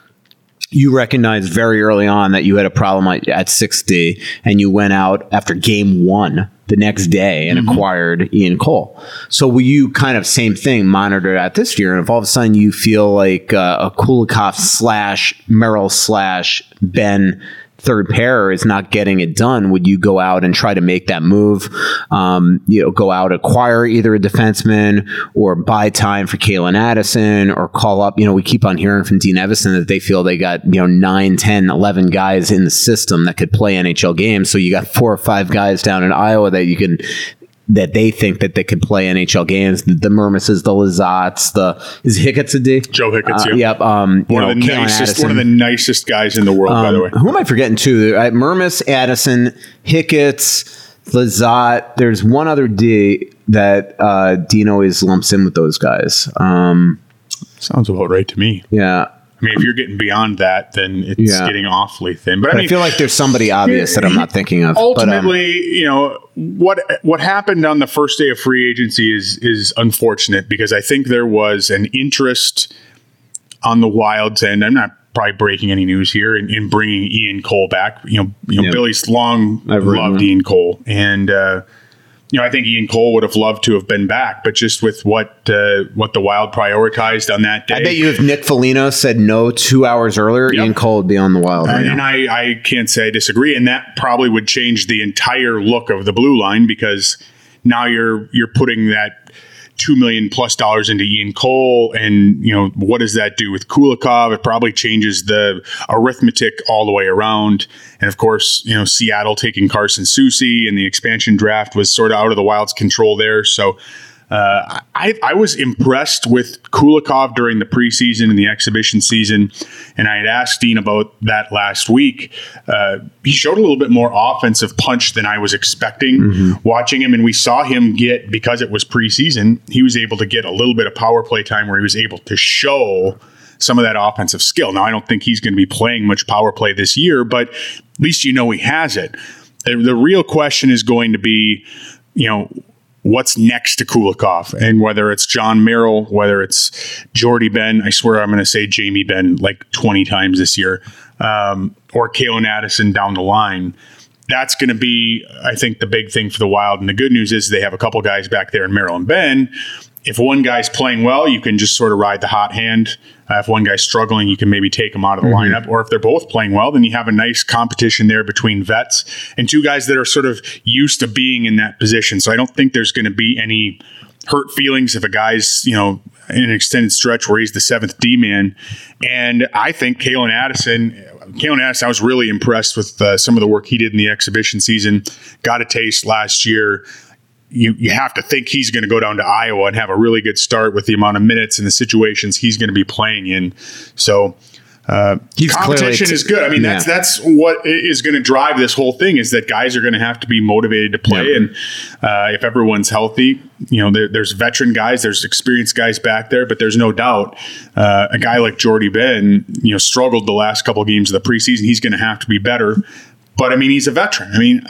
you recognized very early on that you had a problem at, at six D, and you went out after game one the next day and mm-hmm. acquired Ian Cole. So will you kind of same thing monitored out this year? And if all of a sudden you feel like uh, a Kulikov slash Merrill slash Ben third pair is not getting it done, would you go out and try to make that move? Um, you know, go out, acquire either a defenseman, or buy time for Kalen Addison, or call up, you know, we keep on hearing from Dean Evison that they feel they got, you know, nine, ten, eleven guys in the system that could play N H L games. So you got four or five guys down in Iowa that you can, that they think that they could play N H L games. The, the Mermises, the Lizottes, the is Hicketts a D? Joe Hicketts, uh, yeah. Yep. Um, one, you know, of the nicest, one of the nicest guys in the world, um, by the way. Who am I forgetting too? Mermis, Addison, Hicketts, Lizotte. There's one other D that uh, Dean always lumps in with those guys. Um, Sounds about right to me. Yeah. I mean, if you're getting beyond that, then it's yeah. getting awfully thin. But, but I, mean, I feel like there's somebody obvious that I'm not thinking of. Ultimately, but, um, you know, what what happened on the first day of free agency is is unfortunate, because I think there was an interest on the Wild's end. I'm not probably breaking any news here in, in bringing Ian Cole back. You know, you know yeah. Billy's long I've loved Ian Cole. And, uh, you know, I think Ian Cole would have loved to have been back, but just with what uh, what the Wild prioritized on that day. I bet you if Nick Foligno said no two hours earlier, yep. Ian Cole would be on the Wild. Uh, right and I, I can't say I disagree. And that probably would change the entire look of the blue line, because now you're you're putting that two million dollars plus dollars into Ian Cole. And, you know, what does that do with Kulikov? It probably changes the arithmetic all the way around. And of course, you know, Seattle taking Carson Soucy and the expansion draft was sort of out of the Wild's control there. So uh, I, I was impressed with Kulikov during the preseason and the exhibition season. And I had asked Dean about that last week. Uh, he showed a little bit more offensive punch than I was expecting mm-hmm. watching him. And we saw him get, because it was preseason, he was able to get a little bit of power play time where he was able to show some of that offensive skill. Now, I don't think he's going to be playing much power play this year, but at least you know he has it. The, the real question is going to be, you know, what's next to Kulikov, and whether it's John Merrill, whether it's Jordy Ben, I swear I'm going to say Jamie Ben like twenty times this year, um, or Kalen Addison down the line. That's going to be, I think, the big thing for the Wild. And the good news is they have a couple guys back there in Merrill and Ben. If one guy's playing well, you can just sort of ride the hot hand. Uh, if one guy's struggling, you can maybe take him out of the mm-hmm. lineup. Or if they're both playing well, then you have a nice competition there between vets and two guys that are sort of used to being in that position. So I don't think there's going to be any hurt feelings if a guy's, you know, in an extended stretch where he's the seventh D-man. And I think Kalen Addison... Kalen Addison, I was really impressed with uh, some of the work he did in the exhibition season. Got a taste last year. You you have to think he's going to go down to Iowa and have a really good start with the amount of minutes and the situations he's going to be playing in. So uh, competition t- is good. I mean, yeah. that's that's what is going to drive this whole thing, is that guys are going to have to be motivated to play. Yep. And uh, if everyone's healthy, you know, there, there's veteran guys, there's experienced guys back there, but there's no doubt uh, a guy like Jordy Ben, you know, struggled the last couple of games of the preseason. He's going to have to be better. But, I mean, he's a veteran. I mean,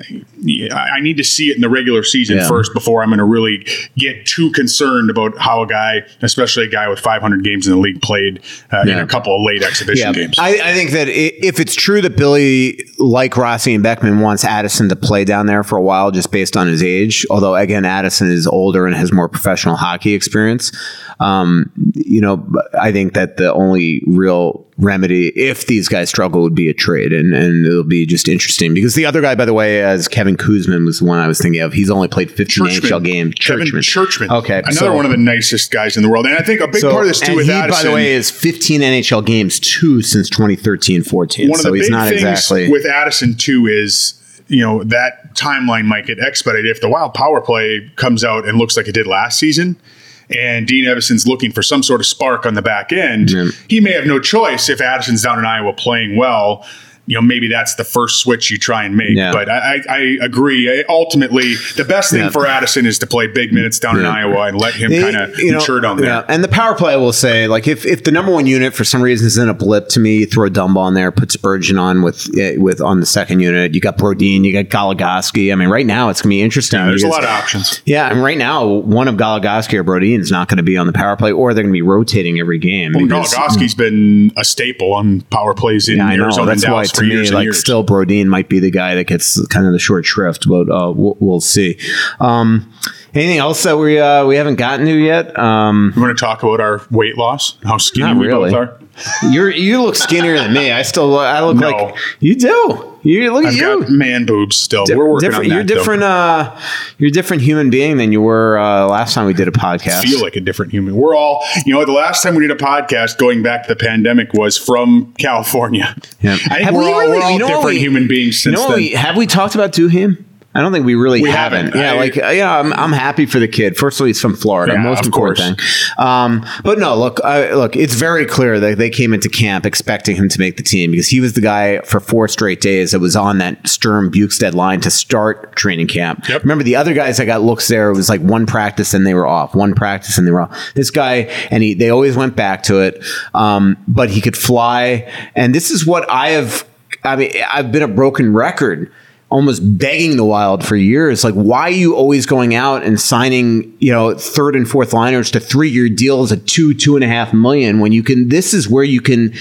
I need to see it in the regular season yeah. first before I'm going to really get too concerned about how a guy, especially a guy with five hundred games in the league, played uh, yeah. in a couple of late exhibition yeah. games. I, I think that if it's true that Billy, like Rossi and Beckman, wants Addison to play down there for a while just based on his age, although, again, Addison is older and has more professional hockey experience, um, you know, I think that the only real remedy, if these guys struggle, would be a trade, and and it'll be just interesting, because the other guy, by the way, as Kevin Kuzman was the one I was thinking of. He's only played fifteen Churchman. N H L games. Churchman. Kevin Churchman, okay, another so, one of the nicest guys in the world, and I think a big so, part of this too. And with he, Addison, by the way, is fifteen N H L games too since twenty thirteen fourteen. One of so the big he's not things exactly with Addison too is, you know, that timeline might get expedited if the Wild power play comes out and looks like it did last season. And Dean Evison's looking for some sort of spark on the back end. Mm-hmm. He may have no choice if Addison's down in Iowa playing well. You know, maybe that's the first switch you try and make. Yeah. But I, I agree. I, ultimately, the best thing yeah. for Addison is to play big minutes down yeah. in Iowa and let him kind of mature down there. Yeah. And the power play, I will say, like if, if the number one unit for some reason is in a blip, to me, throw a Dumba on there, put Spurgeon on with with on the second unit. You got Brodin, you got Goligoski. I mean, right now it's going to be interesting. Yeah, there's because, a lot of options. Yeah, and right now one of Goligoski or Brodin is not going to be on the power play, or they're going to be rotating every game. Well, because, Goligoski's been a staple on power plays in yeah, Arizona. That's why. To me, like still Brodin might be the guy that gets kind of the short shrift, but uh, we'll, we'll see. Um, anything else that we uh, we haven't gotten to yet? Um, you want to talk about our weight loss? How skinny we really. both are? You're you look skinnier than me. I still look, I look no. like you do. You look I've at you, got man boobs. Still, D- we're working on that. You're different. Uh, you're a different human being than you were uh, last time we did a podcast. I feel like a different human. We're all, you know, the last time we did a podcast, going back to the pandemic, was from California. Yeah, I think have we're we all, really, we're all you know different we, human beings since you know then. We, have we talked about Duhaime? I don't think we really we haven't. haven't. Yeah, I, like yeah, I'm I'm happy for the kid. First of all, he's from Florida. Yeah, most important thing. Um, but no, look, I, look, it's very clear that they came into camp expecting him to make the team, because he was the guy for four straight days that was on that Sturm-Bukestad line to start training camp. Yep. Remember the other guys that got looks there, it was like one practice and they were off, one practice and they were off. This guy, and he they always went back to it. Um, but he could fly, and this is what I have. I mean, I've been a broken record, almost begging the Wild for years. Like, why are you always going out and signing, you know, third and fourth liners to three-year deals at two, two and a half million when you can, this is where you can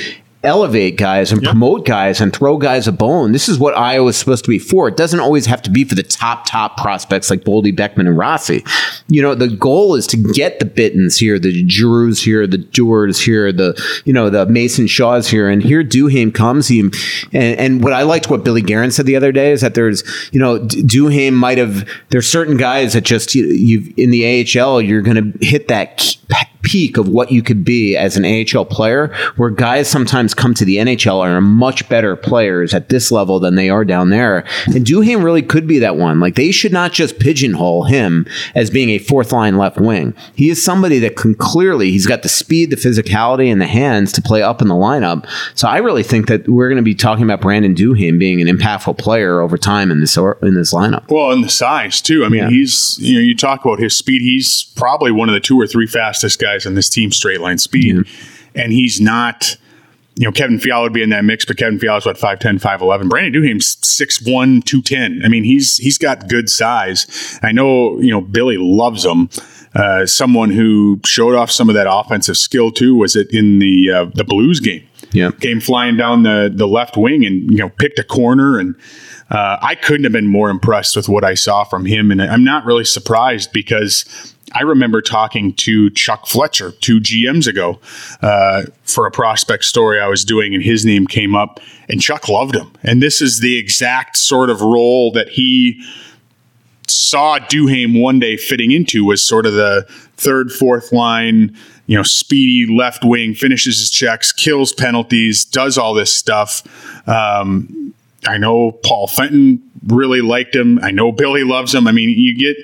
elevate guys and yep. promote guys and throw guys a bone. This is what Iowa is supposed to be for. It doesn't always have to be for the top, top prospects like Boldy, Beckman, and Rossi. You know, the goal is to get the Bittons here, the Drews here, the Dewars here, the, you know, the Mason Shaws here. And here Duhaime comes. He, and, and what I liked what Billy Guerin said the other day is that there's, you know, Duhaime might have, there's certain guys that just, you, you've in the A H L, you're going to hit that key, peak of what you could be as an A H L player, where guys sometimes come to the N H L and are much better players at this level than they are down there. And Duhaime really could be that one. Like, they should not just pigeonhole him as being a fourth line left wing. He is somebody that can clearly, he's got the speed, the physicality, and the hands to play up in the lineup. So I really think that we're going to be talking about Brandon Duhaime being an impactful player over time in this or, in this lineup. Well, and the size too. I mean, yeah. he's, you know, you talk about his speed. He's probably one of the two or three fastest guys on this team, straight line speed. Mm-hmm. And he's not you know, Kevin Fiala would be in that mix, but Kevin Fiala's what, five ten, five eleven. Brandon Duham's six one, two ten. I mean, he's he's got good size. I know, you know, Billy loves him. Uh, someone who showed off some of that offensive skill too was it in the uh, the Blues game. Yeah, came flying down the the left wing and, you know, picked a corner, and uh, I couldn't have been more impressed with what I saw from him. And I'm not really surprised, because I remember talking to Chuck Fletcher two G Ms ago uh, for a prospect story I was doing, and his name came up, and Chuck loved him. And this is the exact sort of role that he saw Duhaime one day fitting into, was sort of the third, fourth line, you know, speedy left wing, finishes his checks, kills penalties, does all this stuff. Um, I know Paul Fenton really liked him. I know Billy loves him. I mean, you get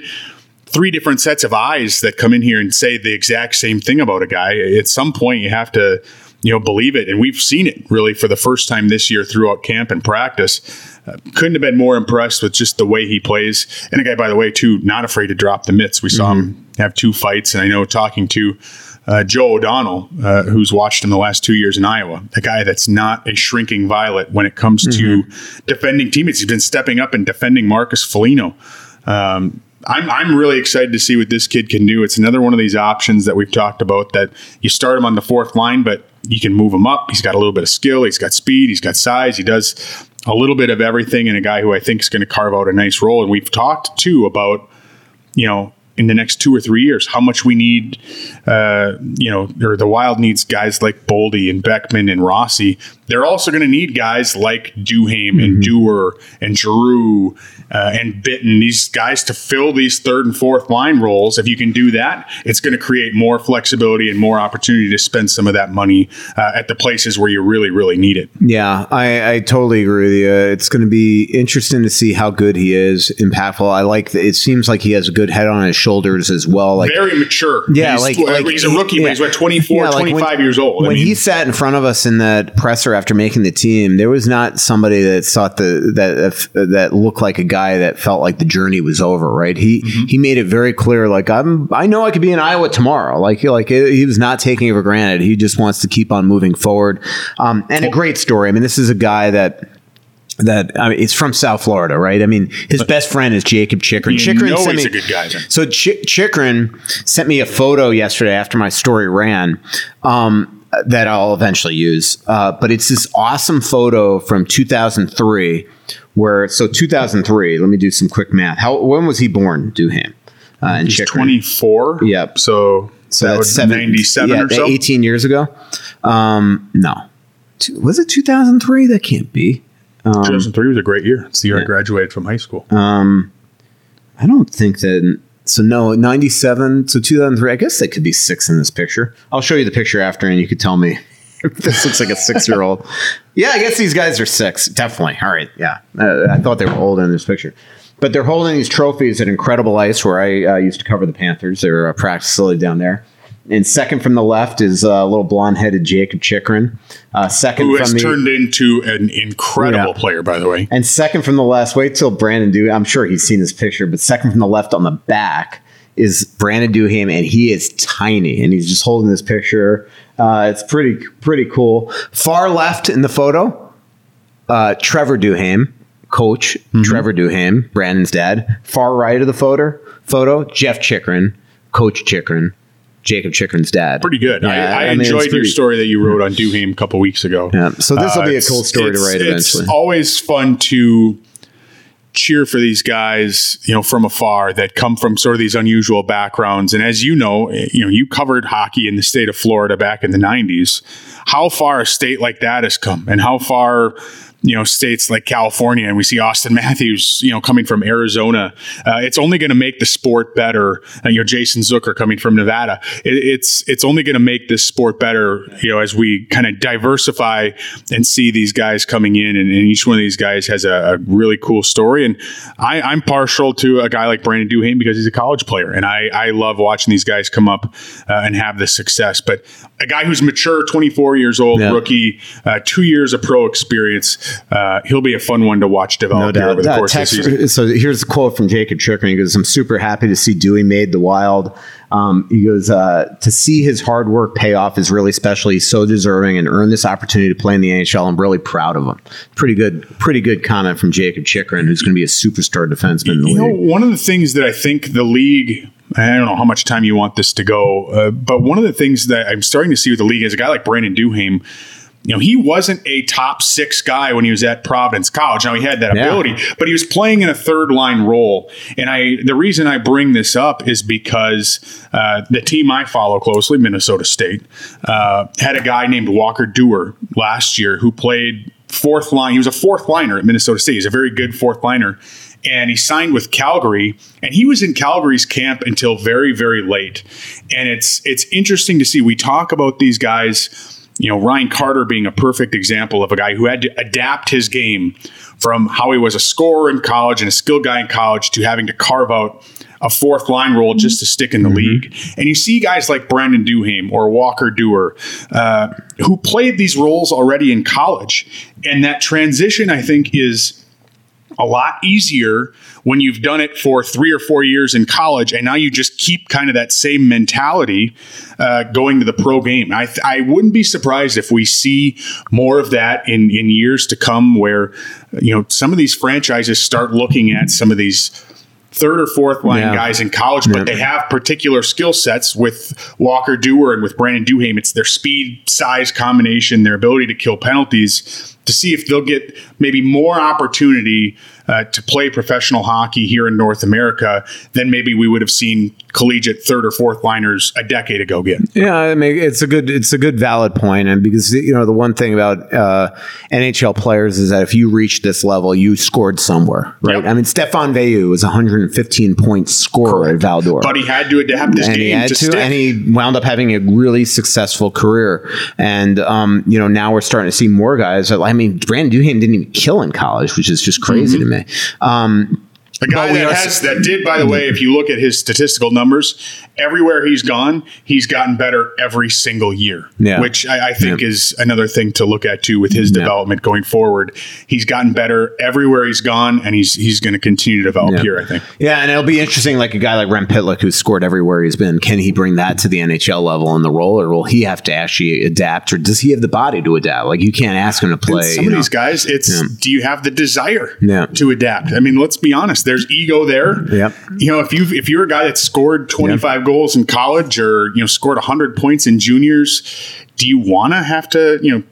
three different sets of eyes that come in here and say the exact same thing about a guy. At some point you have to, you know, believe it. And we've seen it really for the first time this year throughout camp and practice. Uh, couldn't have been more impressed with just the way he plays. And a guy, by the way, too, not afraid to drop the mitts. We mm-hmm. saw him have two fights. And I know talking to uh, Joe O'Donnell, uh, who's watched him the last two years in Iowa, a guy that's not a shrinking violet when it comes mm-hmm. to defending teammates. He's been stepping up and defending Marcus Foligno. Um, I'm I'm really excited to see what this kid can do. It's another one of these options that we've talked about, that you start him on the fourth line, but you can move him up. He's got a little bit of skill. He's got speed. He's got size. He does a little bit of everything, and a guy who I think is going to carve out a nice role. And we've talked, too, about, you know, in the next two or three years, how much we need, uh, you know, or the Wild needs guys like Boldy and Beckman and Rossi. They're also going to need guys like Duhaime mm-hmm. and Dewar and Giroux uh, and Bitton, these guys to fill these third and fourth line roles. If you can do that, it's going to create more flexibility and more opportunity to spend some of that money uh, at the places where you really, really need it. Yeah, I, I totally agree with you. It's going to be interesting to see how good he is, impactful. I like that. It seems like he has a good head on his shoulders as well. Like, very mature. Yeah, he's, like, like he's a rookie, yeah. but he's what, twenty-four, yeah, like twenty-five when, years old. When I mean, he sat in front of us in that presser after making the team, there was not somebody that thought the that that looked like a guy that felt like the journey was over, right? He mm-hmm. he made it very clear, like, I'm I know I could be in Iowa tomorrow. Like like he was not taking it for granted. He just wants to keep on moving forward. Um, and a great story. I mean, this is a guy that. That I mean, it's from South Florida, right? I mean, his but best friend is Jacob Chikrin. You Chikrin know sent he's me, a good guy. Then. So Ch- Chikrin sent me a photo yesterday after my story ran um, that I'll eventually use. Uh, but it's this awesome photo from two thousand three, where so two thousand three. Let me do some quick math. How when was he born, Duhaime? Uh, and he's Chikrin? twenty-four. Yep. So so that that's seven, ninety-seven yeah, or so. eighteen years ago. Um, no, was it two thousand three? That can't be. Um, two thousand three was a great year. It's the year yeah. I graduated from high school. Um, I don't think that. So no, ninety-seven. So two thousand three. I guess that could be six in this picture. I'll show you the picture after, and you could tell me if this looks like a six-year-old. Yeah, I guess these guys are six, definitely. All right, yeah. Uh, I thought they were old in this picture, but they're holding these trophies at Incredible Ice, where I uh, used to cover the Panthers. They were a practice facility down there. And second from the left is a uh, little blonde-headed Jacob Chikrin. Uh, second Who from has the, turned into an incredible yeah. player, by the way. And second from the left, wait till Brandon Duhaime. I'm sure he's seen this picture, but second from the left on the back is Brandon Duhaime, and he is tiny, and he's just holding this picture. Uh, it's pretty, pretty cool. Far left in the photo, uh, Trevor Duhaime, coach mm-hmm. Trevor Duhaime, Brandon's dad. Far right of the photo, photo Jeff Chikrin, Coach Chikrin. Jacob Chikrin's dad. Pretty good. Yeah, I, I, I mean, enjoyed pretty, your story that you wrote on Duhaime a couple weeks ago. Yeah. So this will uh, be a cool story to write it's eventually. It's always fun to cheer for these guys, you know, from afar that come from sort of these unusual backgrounds. And as you know, you know, you covered hockey in the state of Florida back in the nineties. How far a state like that has come, and how far, you know, states like California, and we see Austin Matthews, you know, coming from Arizona. Uh, it's only going to make the sport better. And, you know, Jason Zucker coming from Nevada. It, it's it's only going to make this sport better, you know, as we kind of diversify and see these guys coming in. And, and each one of these guys has a, a really cool story. And I, I'm partial to a guy like Brandon Duhaime because he's a college player. And I, I love watching these guys come up uh, and have this success. But a guy who's mature, twenty-four years old, yeah. rookie, uh, two years of pro experience, Uh, he'll be a fun one to watch develop no over the uh, course text, of the season. So here's a quote from Jacob Chikrin. He goes, I'm super happy to see Dewey made the Wild. Um, he goes, uh, to see his hard work pay off is really special. He's so deserving and earned this opportunity to play in the N H L. I'm really proud of him. Pretty good, pretty good comment from Jacob Chychrun, who's going to be a superstar defenseman in the league. You know, one of the things that I think the league, I don't know how much time you want this to go, uh, but one of the things that I'm starting to see with the league is a guy like Brandon Duhaime. You know, he wasn't a top six guy when he was at Providence College. Now, he had that ability, yeah. but he was playing in a third line role. And I, the reason I bring this up is because uh, the team I follow closely, Minnesota State, uh, had a guy named Walker Duehr last year who played fourth line. He was a fourth liner at Minnesota State. He's a very good fourth liner. And he signed with Calgary, and he was in Calgary's camp until very, very late. And it's it's interesting to see. We talk about these guys, you know, Ryan Carter being a perfect example of a guy who had to adapt his game from how he was a scorer in college and a skilled guy in college to having to carve out a fourth line role just to stick in the mm-hmm. league. And you see guys like Brandon Duhaime or Walker Duehr, uh, who played these roles already in college. And that transition, I think, is a lot easier when you've done it for three or four years in college, and now you just keep kind of that same mentality uh, going to the pro game. I, th- I wouldn't be surprised if we see more of that in, in years to come, where, you know, some of these franchises start looking at some of these third or fourth line yeah. guys in college, but yeah. they have particular skill sets. With Walker Duehr and with Brandon Duhaime, it's their speed, size combination, their ability to kill penalties, to see if they'll get maybe more opportunity uh, to play professional hockey here in North America than maybe we would have seen collegiate third or fourth liners a decade ago get. Yeah, I mean, it's a good, it's a good valid point. And because, you know, the one thing about uh, N H L players is that if you reach this level, you scored somewhere, right? Yep. I mean, Stéphane Veilleux was a one hundred fifteen point scorer Correct. at Val d'Or. But he had to adapt his and game he had to, to stick. And he wound up having a really successful career. And, um, you know, now we're starting to see more guys that, I mean, Brandon Duhaime didn't even kill in college, which is just crazy mm-hmm. to me. Um, the guy that, has, s- that did, by the way, if you look at his statistical numbers, everywhere he's gone, he's gotten better every single year, yeah. which I, I think yeah. is another thing to look at, too, with his yeah. development going forward. He's gotten better everywhere he's gone, and he's he's going to continue to develop yeah. here, I think. Yeah, and it'll be interesting, like a guy like Rem Pitlick, who's scored everywhere he's been, can he bring that to the N H L level in the role, or will he have to actually adapt, or does he have the body to adapt? Like, you can't ask him to play. And some you of know. these guys, it's yeah. do you have the desire yeah. to adapt? I mean, let's be honest. There's ego there. Yep. You know, if you if you're a guy that scored twenty-five yep. goals in college, or, you know, scored one hundred points in juniors, do you want to have to, you know,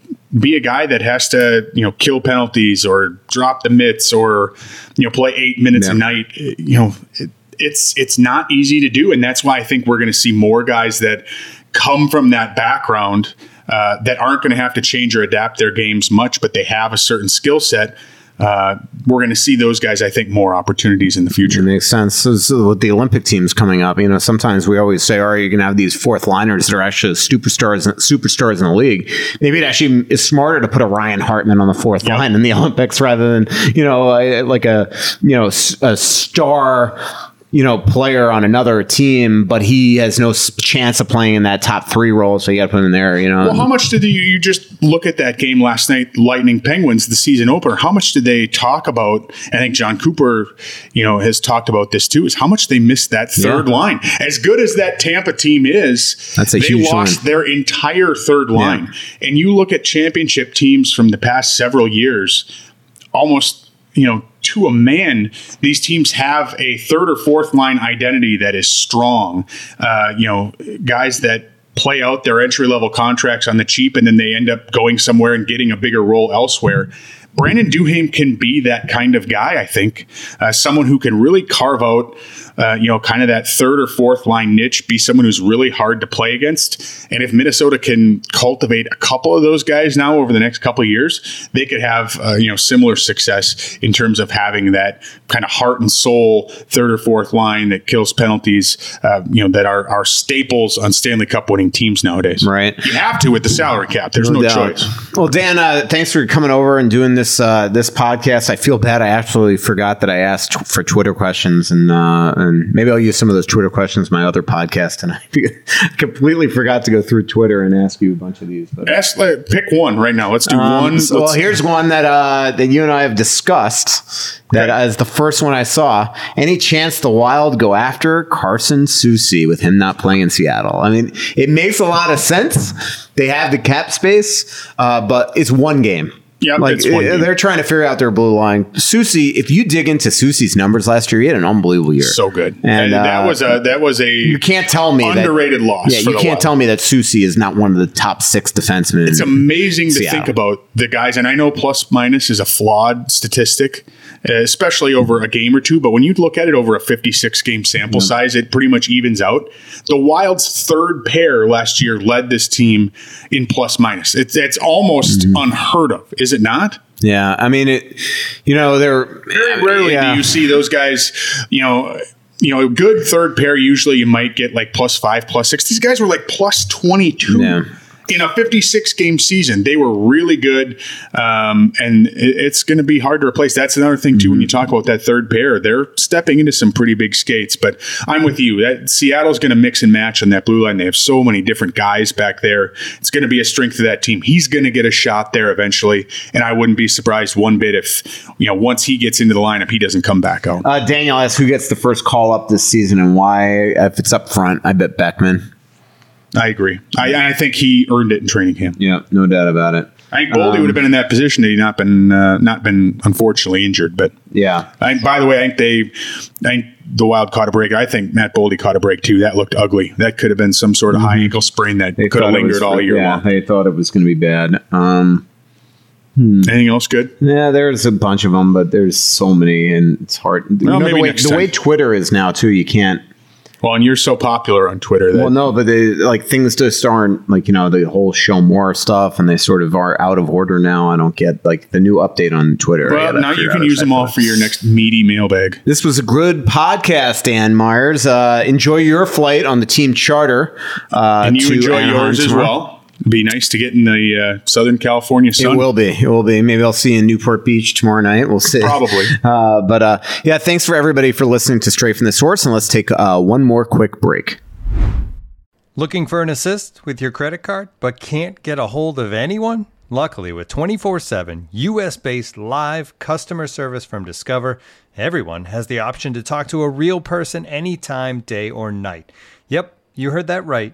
be a guy that has to, you know, kill penalties or drop the mitts or, you know, play eight minutes yep. a night? You know, it, it's it's not easy to do, and that's why I think we're going to see more guys that come from that background uh, that aren't going to have to change or adapt their games much, but they have a certain skill set. Uh, we're going to see those guys, I think, more opportunities in the future. It makes sense. So, so with the Olympic teams coming up, you know, sometimes we always say, all right, you're going to have these fourth liners that are actually superstars, superstars in the league. Maybe it actually is smarter to put a Ryan Hartman on the fourth yeah. line in the Olympics rather than, you know, like a, you know, a star, you know, player on another team, but he has no chance of playing in that top three role, so you got to put him in there, you know. Well, how much did you, you just look at that game last night, Lightning Penguins, the season opener, how much did they talk about, I think John Cooper, you know, has talked about this too, is how much they missed that third yeah. line. As good as that Tampa team is, That's a they huge lost line. their entire third line. Yeah. And you look at championship teams from the past several years, almost, you know, to a man, these teams have a third or fourth line identity that is strong. Uh, you know, guys that play out their entry-level contracts on the cheap, and then they end up going somewhere and getting a bigger role elsewhere. Brandon Duhaime can be that kind of guy, I think. Uh, someone who can really carve out, uh, you know, kind of that third or fourth line niche, be someone who's really hard to play against. And if Minnesota can cultivate a couple of those guys now over the next couple of years, they could have, uh, you know, similar success in terms of having that kind of heart and soul third or fourth line that kills penalties, uh, you know, that are, are staples on Stanley Cup winning teams nowadays. Right. You have to with the salary cap. There's no, no choice. Well, Dan, uh, thanks for coming over and doing this. This uh, this podcast. I feel bad. I absolutely forgot that I asked t- for Twitter questions, and uh, learn. Maybe I'll use some of those Twitter questions in my other podcast tonight. I completely forgot to go through Twitter and ask you a bunch of these. But ask, pick one right now. Let's do um, one. So, well, here's one that uh, that you and I have discussed. That okay. is the first one I saw. Any chance the Wild go after Carson Soucy with him not playing in Seattle? I mean, it makes a lot of sense. They have the cap space, uh, but it's one game. Yeah, like they're trying to figure out their blue line. Soucy, if you dig into Soucy's numbers last year, he had an unbelievable year. So good, and, and uh, that was a that was a you can't tell me underrated that, loss. Yeah, for you the can't Wild. Tell me that Soucy is not one of the top six defensemen. It's amazing to think about the guys, and I know plus minus is a flawed statistic, especially over a game or two. But when you look at it over a fifty-six game sample mm-hmm. size, it pretty much evens out. The Wild's third pair last year led this team in plus minus. It's it's almost mm-hmm. unheard of, is it not? Yeah, I mean it. You know, they're very rarely yeah. do you see those guys. You know, you know, a good third pair usually you might get like plus five, plus six. These guys were like plus twenty-two. Yeah. In a fifty-six game season, they were really good, um, and it's going to be hard to replace. That's another thing, too, mm-hmm. when you talk about that third pair. They're stepping into some pretty big skates, but I'm with you. That Seattle's going to mix and match on that blue line. They have so many different guys back there. It's going to be a strength of that team. He's going to get a shot there eventually, and I wouldn't be surprised one bit if, you know, once he gets into the lineup, he doesn't come back out. Uh, Daniel asks, who gets the first call up this season and why? If it's up front, I bet Beckman. I agree. I, I think he earned it in training camp. Yeah, no doubt about it. I think Boldy um, would have been in that position had he not been uh, not been unfortunately injured. But yeah. I, by the way, I think they, I think the Wild caught a break. I think Matt Boldy caught a break too. That looked ugly. That could have been some sort of mm-hmm. high ankle sprain that they could have lingered was, all year yeah, long. They thought it was going to be bad. Um, Hmm. Anything else good? Yeah, there's a bunch of them, but there's so many, and it's hard. Well, you know, maybe the way, next time. The way Twitter is now too, you can't. Well, and you're so popular on Twitter. That well, no, but they, like things just aren't like, you know, the whole show more stuff and they sort of are out of order now. I don't get like the new update on Twitter. Well, now you can use them all for your next meaty mailbag. This was a good podcast, Dan Myers. Uh, enjoy your flight on the team charter. Uh, and you enjoy yours as well. It'd be nice to get in the uh, Southern California sun. It will be. It will be. Maybe I'll see you in Newport Beach tomorrow night. We'll see. Probably. Uh, but uh, yeah, thanks for everybody for listening to Straight from the Source. And let's take uh, one more quick break. Looking for an assist with your credit card but can't get a hold of anyone? Luckily, with twenty-four seven U S based live customer service from Discover, everyone has the option to talk to a real person anytime, day or night. Yep, you heard that right.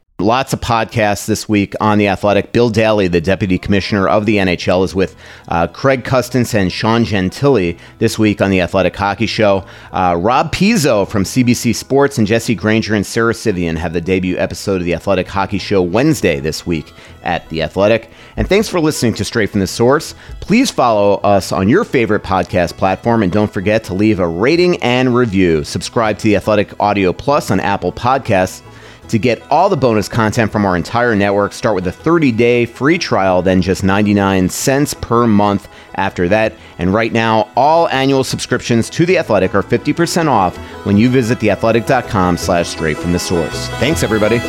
Lots of podcasts this week on The Athletic. Bill Daly, the deputy commissioner of the N H L, is with uh, Craig Custance and Sean Gentile this week on The Athletic Hockey Show. Uh, Rob Pizzo from C B C Sports and Jesse Granger and Sarah Sivian have the debut episode of The Athletic Hockey Show Wednesday this week at The Athletic. And thanks for listening to Straight from the Source. Please follow us on your favorite podcast platform and don't forget to leave a rating and review. Subscribe to The Athletic Audio Plus on Apple Podcasts. To get all the bonus content from our entire network, start with a thirty day free trial, then just ninety-nine cents per month after that. And right now, all annual subscriptions to The Athletic are fifty percent off when you visit theathletic.com slash straight from the source. Thanks, everybody.